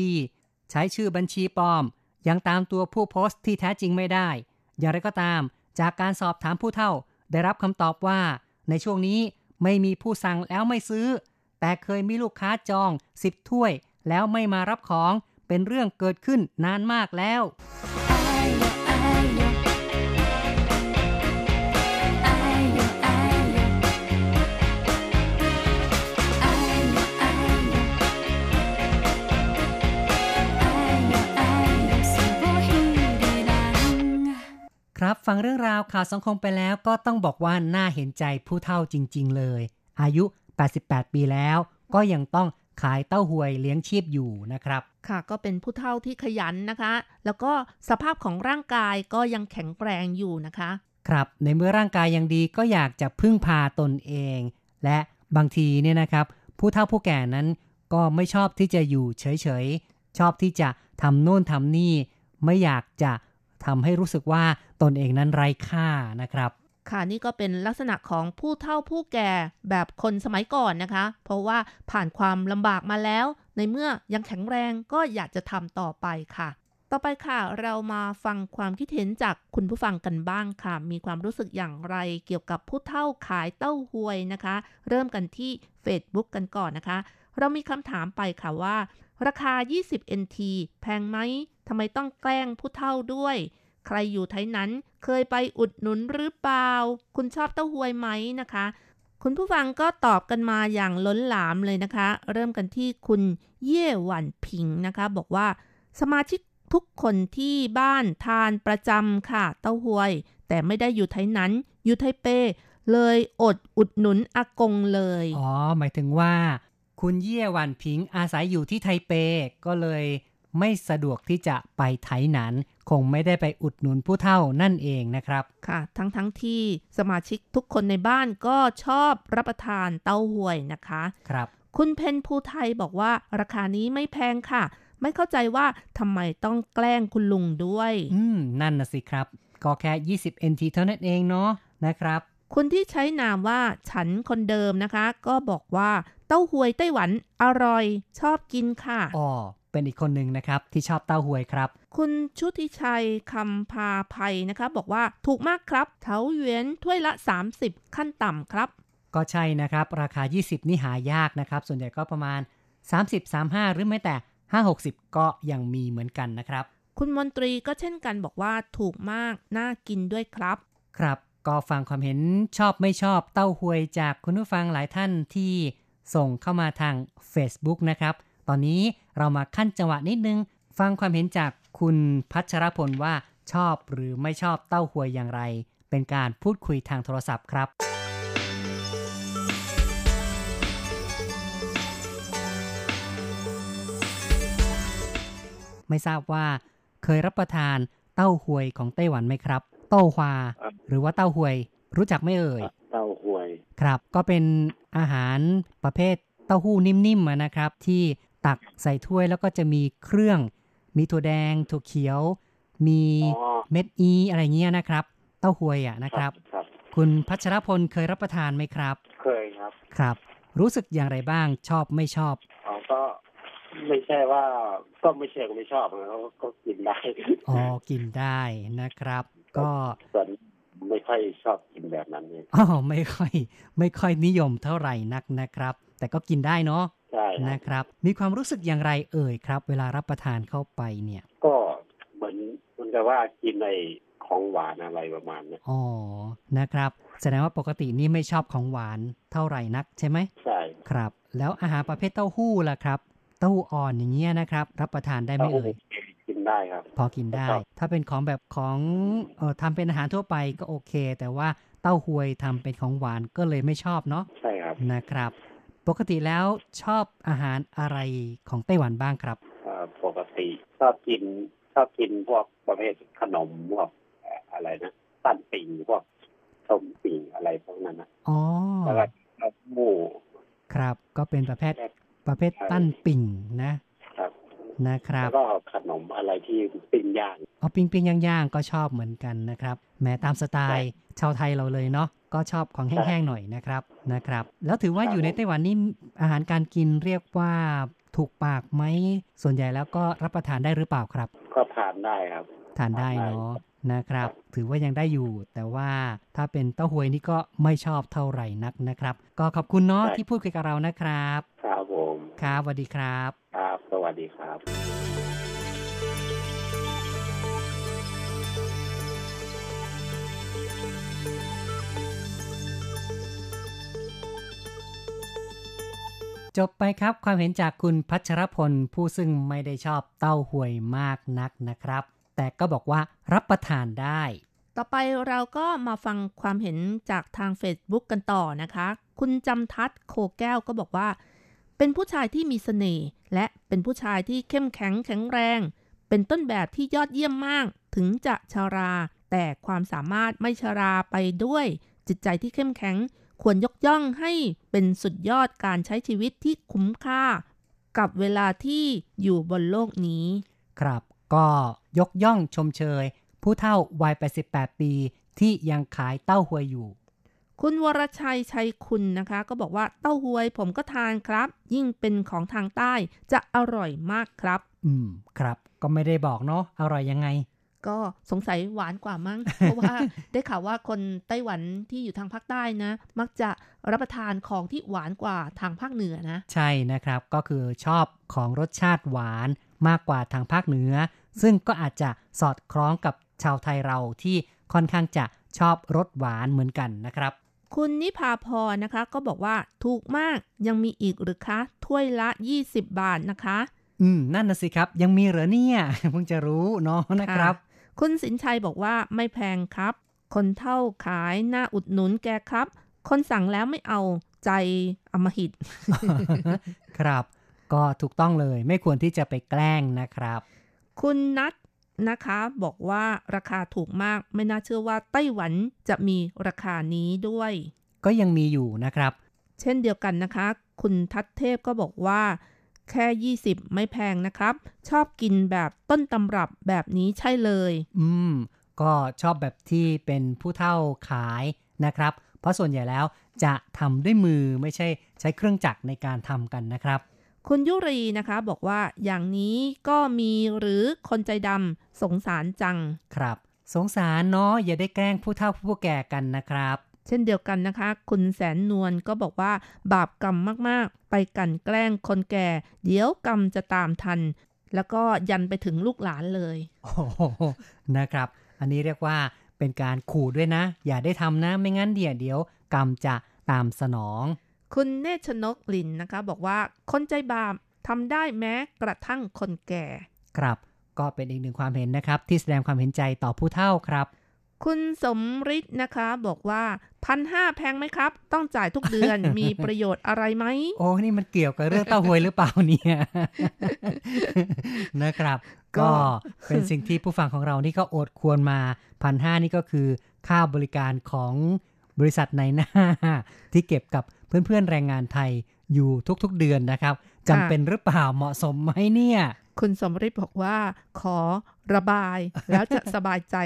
ใช้ชื่อบัญชีปลอมยังตามตัวผู้โพสต์ที่แท้จริงไม่ได้อย่างไรก็ตามจากการสอบถามผู้เฒ่าได้รับคำตอบว่าในช่วงนี้ไม่มีผู้สั่งแล้วไม่ซื้อแต่เคยมีลูกค้าจอง10ถ้วยแล้วไม่มารับของเป็นเรื่องเกิดขึ้นนานมากแล้วครับฟังเรื่องราวข่าวสังคมไปแล้วก็ต้องบอกว่าน่าเห็นใจผู้เฒ่าจริงๆเลยอายุ88ปีแล้วก็ยังต้องขายเต้าหวยเลี้ยงชีพอยู่นะครับค่ะก็เป็นผู้เฒ่าที่ขยันนะคะแล้วก็สภาพของร่างกายก็ยังแข็งแรงอยู่นะคะครับในเมื่อร่างกายยังดีก็อยากจะพึ่งพาตนเองและบางทีเนี่ยนะครับผู้เฒ่าผู้แก่นั้นก็ไม่ชอบที่จะอยู่เฉยๆชอบที่จะทำโน่นทำนี่ไม่อยากจะทำให้รู้สึกว่าตนเองนั้นไร้ค่านะครับค่ะนี่ก็เป็นลักษณะของผู้เฒ่าผู้แก่แบบคนสมัยก่อนนะคะเพราะว่าผ่านความลำบากมาแล้วในเมื่อยังแข็งแรงก็อยากจะทำต่อไปค่ะต่อไปค่ะเรามาฟังความคิดเห็นจากคุณผู้ฟังกันบ้างค่ะมีความรู้สึกอย่างไรเกี่ยวกับผู้เฒ่าขายเต้าหวยนะคะเริ่มกันที่ Facebook กันก่อนนะคะ เรามีคำถามไปค่ะว่าราคา20 NT แพงไหมทำไมต้องแกล้งผู้เฒ่าด้วยใครอยู่ไทยนั้นเคยไปอุดหนุนหรือเปล่าคุณชอบเต้าหวยไหมนะคะคุณผู้ฟังก็ตอบกันมาอย่างล้นหลามเลยนะคะเริ่มกันที่คุณเย่หวันผิงนะคะบอกว่าสมาชิกทุกคนที่บ้านทานประจำค่ะเต้าหวยแต่ไม่ได้อยู่ไทยนั้นอยู่ไทเปเลยอดอุดหนุนอากงเลยอ๋อหมายถึงว่าคุณเย่หวันผิงอาศัยอยู่ที่ไทเปก็เลยไม่สะดวกที่จะไปไทยนั้นคงไม่ได้ไปอุดหนุนผู้เฒ่านั่นเองนะครับค่ะทั้งที่สมาชิกทุกคนในบ้านก็ชอบรับประทานเต้าหวยนะคะครับคุณเพนภูไทยบอกว่าราคานี้ไม่แพงค่ะไม่เข้าใจว่าทำไมต้องแกล้งคุณลุงด้วยนั่นน่ะสิครับก็แค่20 NT เท่านั้นเองเนาะนะครับคนที่ใช้นามว่าฉันคนเดิมนะคะก็บอกว่าเต้าหวยไต้หวันอร่อยชอบกินค่ะอ๋อเป็นอีกคนหนึ่งนะครับที่ชอบเต้าหวยครับคุณชุติชัยคำพาภัยนะคะบอกว่าถูกมากครับเถาหยวนถ้วยละ30ขั้นต่ำครับก็ใช่นะครับราคา20นี่หายากนะครับส่วนใหญ่ก็ประมาณ30 35หรือไม่แต่5-60ก็ยังมีเหมือนกันนะครับคุณมนตรีก็เช่นกันบอกว่าถูกมากน่ากินด้วยครับครับก็ฟังความเห็นชอบไม่ชอบเต้าหวยจากคุณผู้ฟังหลายท่านที่ส่งเข้ามาทาง Facebook นะครับตอนนี้เรามาขั้นจังหวะนิดนึงฟังความเห็นจากคุณพัชรพลว่าชอบหรือไม่ชอบเต้าหวยอย่างไรเป็นการพูดคุยทางโทรศัพท์ครับไม่ทราบว่าเคยรับประทานเต้าหวยของไต้หวันไหมครับเต้าหวาหรือว่าเต้าหวยรู้จักไม่เอ่ยเต้าหวยครับก็เป็นอาหารประเภทเต้าหู้นิ่มๆนะครับที่ตักใส่ถ้วยแล้วก็จะมีเครื่องมีถั่วแดงถั่วเขียวมีเม็ดอีอะไรเงี้ยนะครับเต้าหวยอ่ะนะครับคุณพัชรพลเคยรับประทานไหมครับเคยครับครับรู้สึกอย่างไรบ้างชอบไม่ชอบอ๋อก็ไม่ใช่ว่าก็ไม่ใช่ก็ไม่ชอบนะครับก็กินได้อ๋อกินได้นะครับก็ส่วนไม่ค่อยชอบกินแบบนั้นเลยอ๋อไม่ค่อยนิยมเท่าไหร่นักนะครับแต่ก็กินได้เนาะใช่นะครับมีความรู้สึกอย่างไรเอ่ยครับเวลารับประทานเข้าไปเนี่ยก็เหมือนกับว่ากินในของหวานอะไรประมาณนี้อ๋อนะครับแสดงว่าปกตินี่ไม่ชอบของหวานเท่าไหร่นักใช่ไหมใช่ครับแล้วอาหารประเภทเต้าหู้ล่ะครับเต้าหู้อ่อนอย่างเงี้ยนะครับรับประทานได้ไหมเอ่ยกินได้ครับพอกินได้ถ้าเป็นของแบบของทำเป็นอาหารทั่วไปก็โอเคแต่ว่าเต้าหวยทำเป็นของหวานก็เลยไม่ชอบเนาะใช่ครับนะครับปกติแล้วชอบอาหารอะไรของไต้หวันบ้างครับปกติชอบกินพวกประเภทขนมพวกอะไรนะตั้นปิ่งพวกส้มปิ่งอะไรพวกนั้นนะอ๋อแล้วก็หมูครับก็เป็นประเภทตั้นปิ่งนะครับนะครับแล้วก็ขนมอะไรที่ปิ้งย่างอ๋อปิ้งย่างๆก็ชอบเหมือนกันนะครับแม้ตามสไตล์ชาวไทยเราเลยเนาะก็ชอบของแห้งๆหน่อยนะครับแล้วถือว่าอยู่ในไต้หวันนี่อาหารการกินเรียกว่าถูกปากไหมส่วนใหญ่แล้วก็รับประทานได้หรือเปล่าครับก็ทานได้ครับทานได้เนาะนะครับถือว่ายังได้อยู่แต่ว่าถ้าเป็นเต้าหวยนี่ก็ไม่ชอบเท่าไหร่นักนะครับก็ขอบคุณเนาะที่พูดคุยกับเรานะครับครับผมครับสวัสดีครับครับสวัสดีครับจบไปครับความเห็นจากคุณพัชรพลผู้ซึ่งไม่ได้ชอบเต้าหวยมากนักนะครับแต่ก็บอกว่ารับประทานได้ต่อไปเราก็มาฟังความเห็นจากทาง Facebook กันต่อนะคะคุณจำทัศน์โคแก้วก็บอกว่าเป็นผู้ชายที่มีเสน่ห์และเป็นผู้ชายที่เข้มแข็งแข็งแรงเป็นต้นแบบที่ยอดเยี่ยมมากถึงจะชราแต่ความสามารถไม่ชราไปด้วยจิตใจที่เข้มแข็งควรยกย่องให้เป็นสุดยอดการใช้ชีวิตที่คุ้มค่ากับเวลาที่อยู่บนโลกนี้ครับก็ยกย่องชมเชยผู้เฒ่าวัย88ปีที่ยังขายเต้าหวยอยู่คุณวรชัยชัยคุณนะคะก็บอกว่าเต้าหวยผมก็ทานครับยิ่งเป็นของทางใต้จะอร่อยมากครับครับก็ไม่ได้บอกเนาะอร่อยยังไง ก็สงสัยหวานกว่ามั้ง เพราะว่าได้ข่าวว่าคนไต้หวันที่อยู่ทางภาคใต้นะมักจะรับประทานของที่หวานกว่าทางภาคเหนือนะใช่นะครับก็คือชอบของรสชาติหวานมากกว่าทางภาคเหนือซึ่งก็อาจจะสอดคล้องกับชาวไทยเราที่ค่อนข้างจะชอบรสหวานเหมือนกันนะครับคุณนิพาพรนะคะก็บอกว่าถูกมากยังมีอีกหรือคะถ้วยละ20บาทนะคะนั่นน่ะสิครับยังมีเหรอเนี่ยเพิ่งจะรู้เนาะนะครับคุณสินชัยบอกว่าไม่แพงครับคนเท่าขายหน้าอุดหนุนแกครับคนสั่งแล้วไม่เอาใจอำมหิต ครับก็ถูกต้องเลยไม่ควรที่จะไปแกล้งนะครับคุณนัทนะคะบอกว่าราคาถูกมากไม่น่าเชื่อว่าไต้หวันจะมีราคานี้ด้วยก็ยังมีอยู่นะครับเช่นเดียวกันนะคะคุณทัศเทพก็บอกว่าแค่20ไม่แพงนะครับชอบกินแบบต้นตำรับแบบนี้ใช่เลยก็ชอบแบบที่เป็นผู้เฒ่าขายนะครับเพราะส่วนใหญ่แล้วจะทำด้วยมือไม่ใช่ใช้เครื่องจักรในการทำกันนะครับคุณยุรีนะคะบอกว่าอย่างนี้ก็มีหรือคนใจดำสงสารจังครับสงสารเนาะอย่าได้แกล้งผู้เฒ่าผู้แก่กันนะครับเช่นเดียวกันนะคะคุณแสนนวลก็บอกว่าบาปกรรมมากๆไปกันแกล้งคนแก่เดี๋ยวกรรมจะตามทันแล้วก็ยันไปถึงลูกหลานเลยโอ้โหนะครับอันนี้เรียกว่าเป็นการขู่ด้วยนะอย่าได้ทำนะไม่งั้นเดี๋ยวกรรมจะตามสนองคุณเนชนกลินนะคะบอกว่าคนใจบาปทำได้แม้กระทั่งคนแก่ครับก็เป็นอีกหนึ่งความเห็นนะครับที่แสดงความเห็นใจต่อผู้เฒ่าครับคุณสมฤทธิ์นะคะบอกว่า 1,500 แพงไหมครับต้องจ่ายทุกเดือน มีประโยชน์อะไรไหมโอ้นี่มันเกี่ยวกับเรื่องเต้าหวยหรือเปล่าเนี่ย นะครับ ก็เป็นสิ่งที่ผู้ฟังของเรานี่ก็อดควรมา 1,500 นี่ก็คือค่าบริการของบริษัทในหน้าที่เก็บกับเพื่อนๆแรงงานไทยอยู่ทุกๆเดือนนะครับจำเป็นหรือเปล่าเหมาะสมไหมเนี่ยคุณสมฤทธิ์บอกว่าขอระบายแล้วจะสบายใจ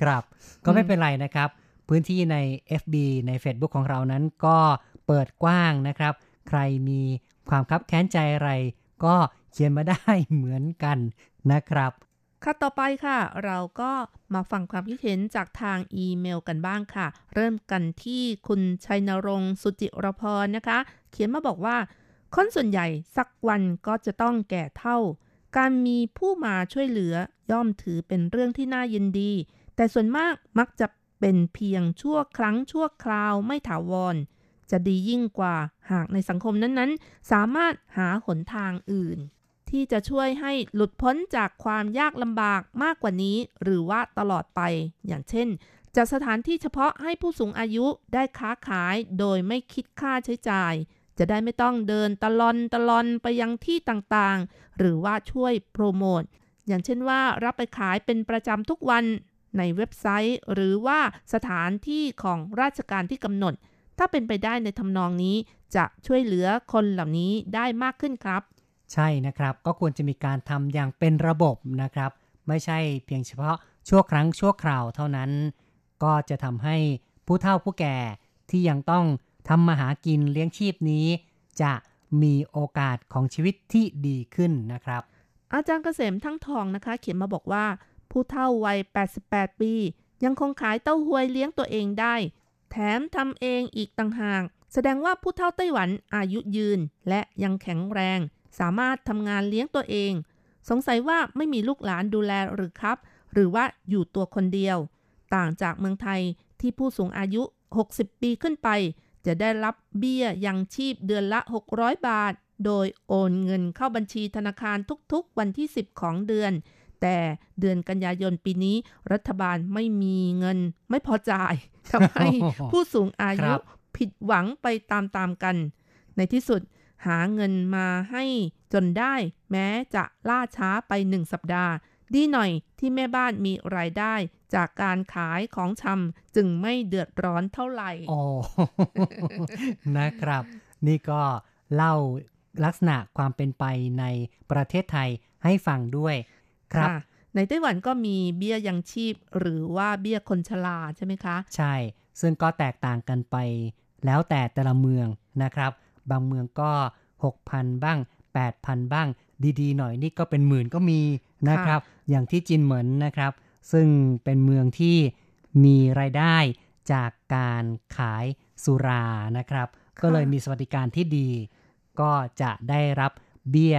ครับก็ไม่เป็นไรนะครับพื้นที่ใน FB ใน Facebook ของเรานั้นก็เปิดกว้างนะครับใครมีความคับแค้นใจอะไรก็เขียนมาได้เหมือนกันนะครับค่ะต่อไปค่ะเราก็มาฟังความคิดเห็นจากทางอีเมลกันบ้างค่ะเริ่มกันที่คุณชัยนรงค์สุจิรพรนะคะเขียนมาบอกว่าคนส่วนใหญ่สักวันก็จะต้องแก่เฒ่าการมีผู้มาช่วยเหลือย่อมถือเป็นเรื่องที่น่ายินดีแต่ส่วนมากมักจะเป็นเพียงชั่วครั้งชั่วคราวไม่ถาวรจะดียิ่งกว่าหากในสังคมนั้นๆสามารถหาหนทางอื่นที่จะช่วยให้หลุดพ้นจากความยากลำบากมากกว่านี้หรือว่าตลอดไปอย่างเช่นจัดสถานที่เฉพาะให้ผู้สูงอายุได้ค้าขายโดยไม่คิดค่าใช้จ่ายจะได้ไม่ต้องเดินตะลอนไปยังที่ต่างๆหรือว่าช่วยโปรโมทอย่างเช่นว่ารับไปขายเป็นประจำทุกวันในเว็บไซต์หรือว่าสถานที่ของราชการที่กำหนดถ้าเป็นไปได้ในทำนองนี้จะช่วยเหลือคนเหล่านี้ได้มากขึ้นครับใช่นะครับก็ควรจะมีการทำอย่างเป็นระบบนะครับไม่ใช่เพียงเฉพาะชั่วครั้งชั่วคราวเท่านั้นก็จะทำให้ผู้เฒ่าผู้แก่ที่ยังต้องทำมาหากินเลี้ยงชีพนี้จะมีโอกาสของชีวิตที่ดีขึ้นนะครับอาจารย์เกษมทั้งทองนะคะเขียนมาบอกว่าผู้เฒ่าวัย88ปียังคงขายเต้าหวยเลี้ยงตัวเองได้แถมทำเองอีกต่างหากแสดงว่าผู้เฒ่าไต้หวันอายุยืนและยังแข็งแรงสามารถทำงานเลี้ยงตัวเองสงสัยว่าไม่มีลูกหลานดูแลหรือครับหรือว่าอยู่ตัวคนเดียวต่างจากเมืองไทยที่ผู้สูงอายุ60ปีขึ้นไปจะได้รับเบี้ยยังชีพเดือนละ600บาทโดยโอนเงินเข้าบัญชีธนาคารทุกๆวันที่10ของเดือนแต่เดือนกันยายนปีนี้รัฐบาลไม่มีเงินไม่พอจ่ายทำให้ผู้สูงอายุผิดหวังไปตามกันในที่สุดหาเงินมาให้จนได้แม้จะล่าช้าไป1สัปดาห์ดีหน่อยที่แม่บ้านมีรายได้จากการขายของชำจึงไม่เดือดร้อนเท่าไหร่อ๋อ นะครับนี่ก็เล่าลักษณะความเป็นไปในประเทศไทยให้ฟังด้วยครับในไต้หวันก็มีเบี้ยยังชีพหรือว่าเบี้ยคนชราใช่ไหมคะใช่ซึ่งก็แตกต่างกันไปแล้วแต่ละเมืองนะครับบางเมืองก็ 6,000 บ้าง 8,000 บ้างดีๆหน่อยนี่ก็เป็นหมื่นก็มีนะครับอย่างที่จินเหมินนะครับ ซึ่งเป็นเมืองที่มีรายได้จากการขายสุรานะครับก็เลยมีสวัสดิการที่ดีก็จะได้รับเบี้ย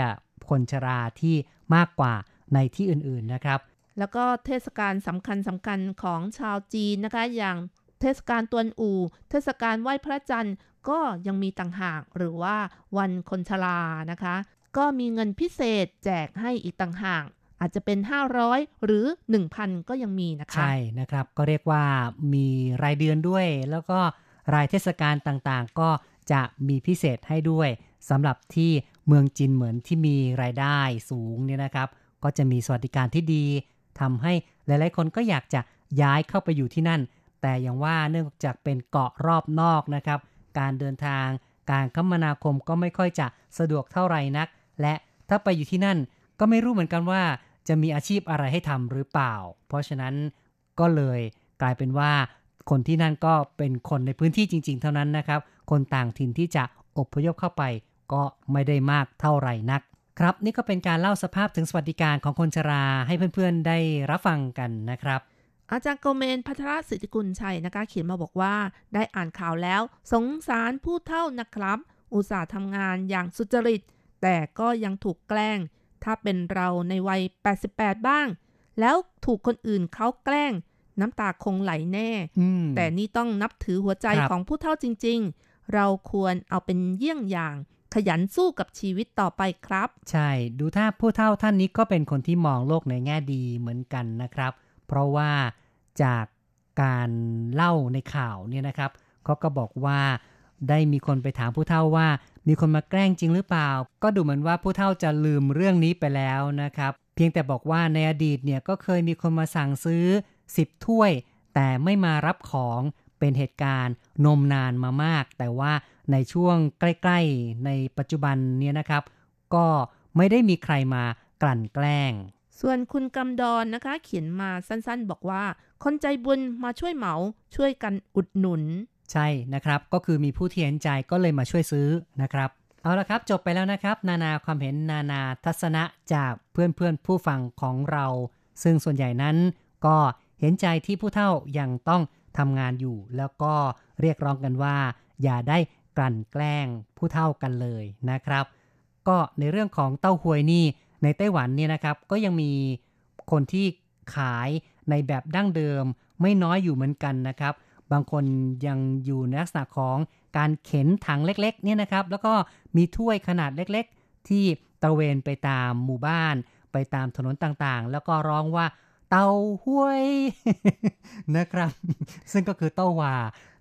คนชราที่มากกว่าในที่อื่นๆนะครับแล้วก็เทศกาลสำคัญของชาวจีนนะคะอย่างเทศกาลตวนอู่เทศกาลไหว้พระจันทร์ก็ยังมีต่างหากหรือว่าวันคนชรานะคะก็มีเงินพิเศษแจกให้อีกต่างหากอาจจะเป็น500หรือ 1,000 ก็ยังมีนะคะใช่นะครับก็เรียกว่ามีรายเดือนด้วยแล้วก็รายเทศกาลต่างๆก็จะมีพิเศษให้ด้วยสำหรับที่เมืองจีนเหมือนที่มีรายได้สูงเนี่ยนะครับก็จะมีสวัสดิการที่ดีทำให้หลายๆคนก็อยากจะย้ายเข้าไปอยู่ที่นั่นแต่อย่างว่าเนื่องจากเป็นเกาะรอบนอกนะครับการเดินทางการคมนาคมก็ไม่ค่อยจะสะดวกเท่าไหร่นักและถ้าไปอยู่ที่นั่นก็ไม่รู้เหมือนกันว่าจะมีอาชีพอะไรให้ทำหรือเปล่าเพราะฉะนั้นก็เลยกลายเป็นว่าคนที่นั่นก็เป็นคนในพื้นที่จริงๆเท่านั้นนะครับคนต่างถิ่นที่จะอพยพเข้าไปก็ไม่ได้มากเท่าไหร่นักครับนี่ก็เป็นการเล่าสภาพถึงสวัสดิการของคนชราให้เพื่อนๆได้รับฟังกันนะครับอาจารย์โกเมนพัทรสิทธิกุลชัยนะคะเขียนมาบอกว่าได้อ่านข่าวแล้วสงสารผู้เฒ่านะครับอุตส่าห์ทำงานอย่างสุจริตแต่ก็ยังถูกแกล้งถ้าเป็นเราในวัย88บ้างแล้วถูกคนอื่นเขาแกล้งน้ำตาคงไหลแน่แต่นี่ต้องนับถือหัวใจของผู้เฒ่าจริงๆเราควรเอาเป็นเยี่ยงอย่างขยันสู้กับชีวิตต่อไปครับใช่ดูถ้าผู้เฒ่าท่านนี้ก็เป็นคนที่มองโลกในแง่ดีเหมือนกันนะครับเพราะว่าจากการเล่าในข่าวเนี่ยนะครับเขาก็บอกว่าได้มีคนไปถามผู้เฒ่าว่ามีคนมาแกล้งจริงหรือเปล่าก็ดูเหมือนว่าผู้เฒ่าจะลืมเรื่องนี้ไปแล้วนะครับเพียงแต่บอกว่าในอดีตเนี่ยก็เคยมีคนมาสั่งซื้อ10ถ้วยแต่ไม่มารับของเป็นเหตุการณ์นมนานมามากแต่ว่าในช่วงใกล้ๆในปัจจุบันเนี่ยนะครับก็ไม่ได้มีใครมากลั่นแกล้งส่วนคุณกำดอนนะคะเขียนมาสั้นๆบอกว่าคนใจบุญมาช่วยเหมาช่วยกันอุดหนุนใช่นะครับก็คือมีผู้ที่เห็นใจก็เลยมาช่วยซื้อนะครับเอาละครับจบไปแล้วนะครับนานาความเห็นนานาทัศนะจากเพื่อนๆผู้ฟังของเราซึ่งส่วนใหญ่นั้นก็เห็นใจที่ผู้เฒ่ายังต้องทำงานอยู่แล้วก็เรียกร้องกันว่าอย่าได้กลั่นแกล้งผู้เฒ่ากันเลยนะครับก็ในเรื่องของเต้าหวยนี่ในไต้หวันเนี่ยนะครับก็ยังมีคนที่ขายในแบบดั้งเดิมไม่น้อยอยู่เหมือนกันนะครับบางคนยังอยู่ในลักษณะของการเข็นถังเล็กๆเนี่ยนะครับแล้วก็มีถ้วยขนาดเล็กๆที่ตระเวนไปตามหมู่บ้านไปตามถนนต่างๆแล้วก็ร้องว่าเต้าห้วยนะครับซึ่งก็คือเต้าหว่า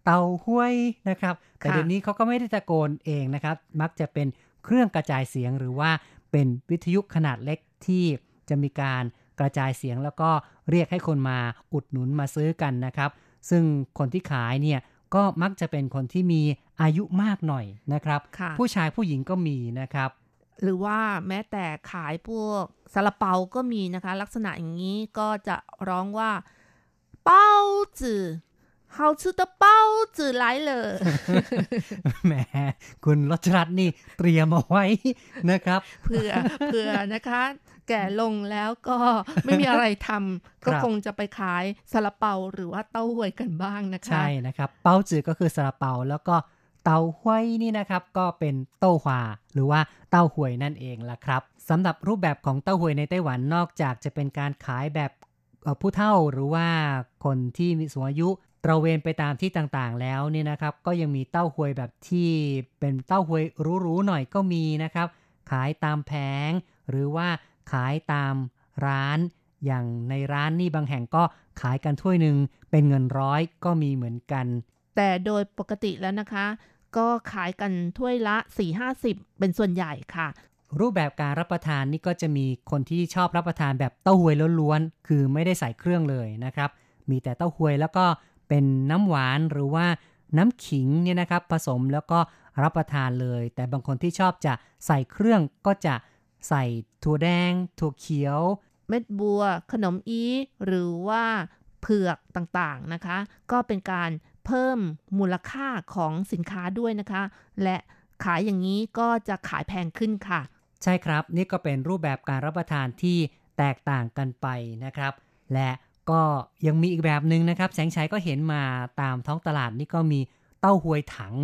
เต้าห้วยนะครับแต่เดี๋ยวนี้เขาก็ไม่ได้ตะโกนเองนะครับมักจะเป็นเครื่องกระจายเสียงหรือว่าเป็นวิทยุขนาดเล็กที่จะมีการกระจายเสียงแล้วก็เรียกให้คนมาอุดหนุนมาซื้อกันนะครับซึ่งคนที่ขายเนี่ยก็มักจะเป็นคนที่มีอายุมากหน่อยนะครับผู้ชายผู้หญิงก็มีนะครับหรือว่าแม้แต่ขายพวกซาลาเปาก็มีนะคะลักษณะอย่างนี้ก็จะร้องว่าเป้าจื่อเฮาชื่อตะเป้าจื่อหลายเลยแหมคุณรัชรัตน์นี่เตรียมเอาไว้นะครับเพื่อนะคะแก่ลงแล้วก็ไม่มีอะไรทำก็คงจะไปขายซาลาเปาหรือว่าเต้าหวยกันบ้างนะคะใช่นะครับเป้าจื่อก็คือซาลาเปาแล้วก็เต้าหวยนี่นะครับก็เป็นเต้าหวาหรือว่าเต้าหวยนั่นเองล่ะครับสำหรับรูปแบบของเต้าหวยในไต้หวันนอกจากจะเป็นการขายแบบผู้เฒ่าหรือว่าคนที่มีสูงอายุตระเวนไปตามที่ต่างๆแล้วเนี่ยนะครับก็ยังมีเต้าหวยแบบที่เป็นเต้าหวยหรูๆหน่อยก็มีนะครับขายตามแผงหรือว่าขายตามร้านอย่างในร้านนี่บางแห่งก็ขายกันถ้วยนึงเป็นเงินร้อยก็มีเหมือนกันแต่โดยปกติแล้วนะคะก็ขายกันถ้วยละ 4-50 เป็นส่วนใหญ่ค่ะรูปแบบการรับประทานนี่ก็จะมีคนที่ชอบรับประทานแบบเต้าหวยล้วนๆคือไม่ได้ใส่เครื่องเลยนะครับมีแต่เต้าหวยแล้วก็เป็นน้ำหวานหรือว่าน้ำขิงเนี่ยนะครับผสมแล้วก็รับประทานเลยแต่บางคนที่ชอบจะใส่เครื่องก็จะใส่ถั่วแดงถั่วเขียวเม็ดบัวขนมอีหรือว่าเผือกต่างๆนะคะก็เป็นการเพิ่มมูลค่าของสินค้าด้วยนะคะและขายอย่างนี้ก็จะขายแพงขึ้นค่ะใช่ครับนี่ก็เป็นรูปแบบการรับประทานที่แตกต่างกันไปนะครับและ ก็ยังมีอีกแบบนึงนะครับแสงชัยก็เห็นมาตามท้องตลาดนี่ก็มีเต้าหวยถัง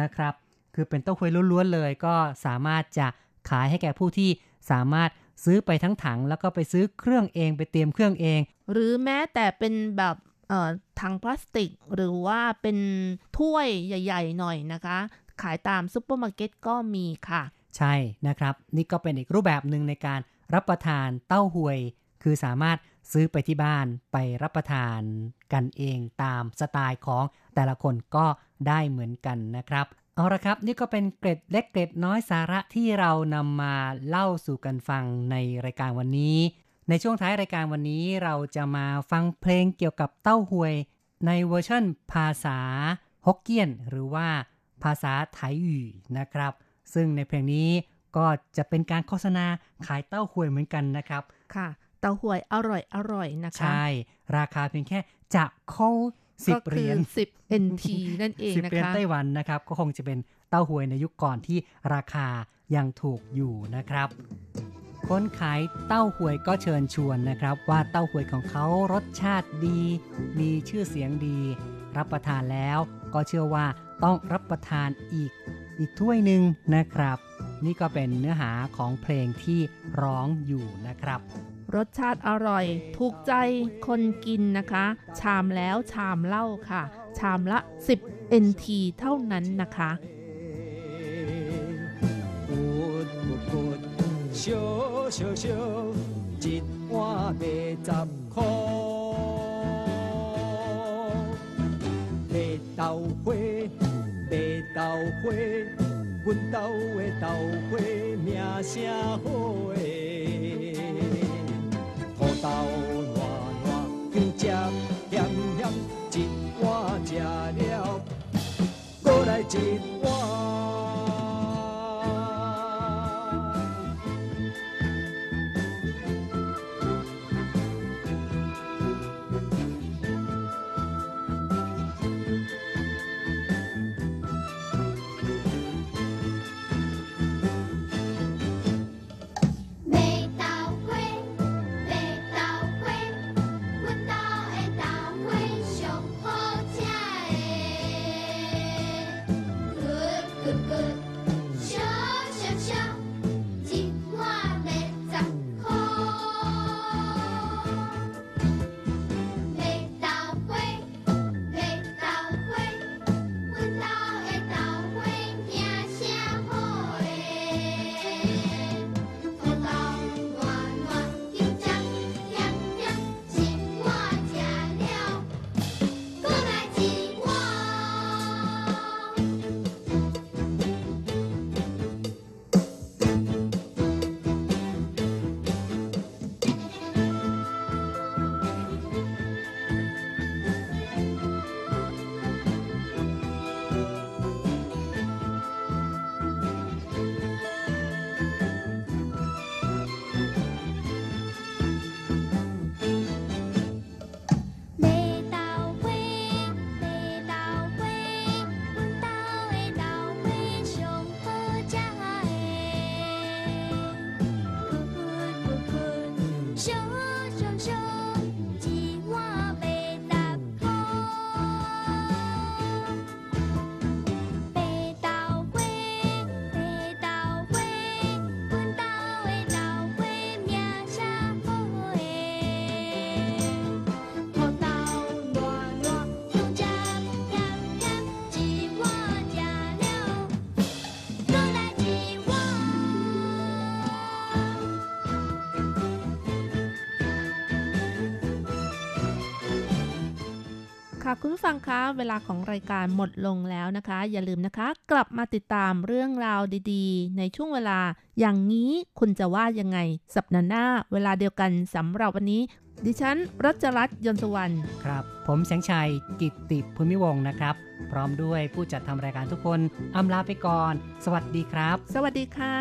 นะครับคือเป็นเต้าหวยล้วนๆเลยก็สามารถจะขายให้แก่ผู้ที่สามารถซื้อไปทั้งถังแล้วก็ไปซื้อเครื่องเองไปเตรียมเครื่องเองหรือแม้แต่เป็นแบบถังพลาสติกหรือว่าเป็นถ้วยใหญ่ๆหน่อยนะคะขายตามซุปเปอร์มาร์เก็ตก็มีค่ะใช่นะครับนี่ก็เป็นอีกรูปแบบนึงในการรับประทานเต้าหวยคือสามารถซื้อไปที่บ้านไปรับประทานกันเองตามสไตล์ของแต่ละคนก็ได้เหมือนกันนะครับเอาละครับนี่ก็เป็นเกร็ดเล็กเกร็ดน้อยสาระที่เรานำมาเล่าสู่กันฟังในรายการวันนี้ในช่วงท้ายรายการวันนี้เราจะมาฟังเพลงเกี่ยวกับเต้าหวยในเวอร์ชั่นภาษาฮกเกี้ยนหรือว่าภาษาไทยอยู่นะครับซึ่งในเพลงนี้ก็จะเป็นการโฆษณาขายเต้าหวยเหมือนกันนะครับค่ะเต้าหวยอร่อยอร่อยนะคะใช่ราคาเพียงแค่จะเข้า10เหรียญ10 NT นั่นเองนะคะ10เหรียญไต้หวันนะครับก็คงจะเป็นเต้าหวยในยุคก่อนที่ราคายังถูกอยู่นะครับคนขายเต้าหวยก็เชิญชวนนะครับว่าเต้าหวยของเขารสชาติดีมีชื่อเสียงดีรับประทานแล้วก็เชื่อว่าต้องรับประทานอีกถ้วยนึงนะครับนี่ก็เป็นเนื้อหาของเพลงที่ร้องอยู่นะครับรสชาติอร่อยถูกใจคนกินนะคะชามแล้วชามเล่าค่ะชามละ10 NT เท่านั้นนะคะ阮家的豆花名声好诶，土豆烂烂，香汁咸咸，一碗食了，再来一碗。คุณผู้ฟังคะเวลาของรายการหมดลงแล้วนะคะอย่าลืมนะคะกลับมาติดตามเรื่องราวดีๆในช่วงเวลาอย่างนี้คุณจะว่ายังไงสัปดาห์หน้าเวลาเดียวกันสำหรับวันนี้ดิฉันรัชรัตน์ยนต์สวรรค์ครับผมแสงชัยกิตติภูมิวงศ์นะครับพร้อมด้วยผู้จัดทำรายการทุกคนอำลาไปก่อนสวัสดีครับสวัสดีค่ะ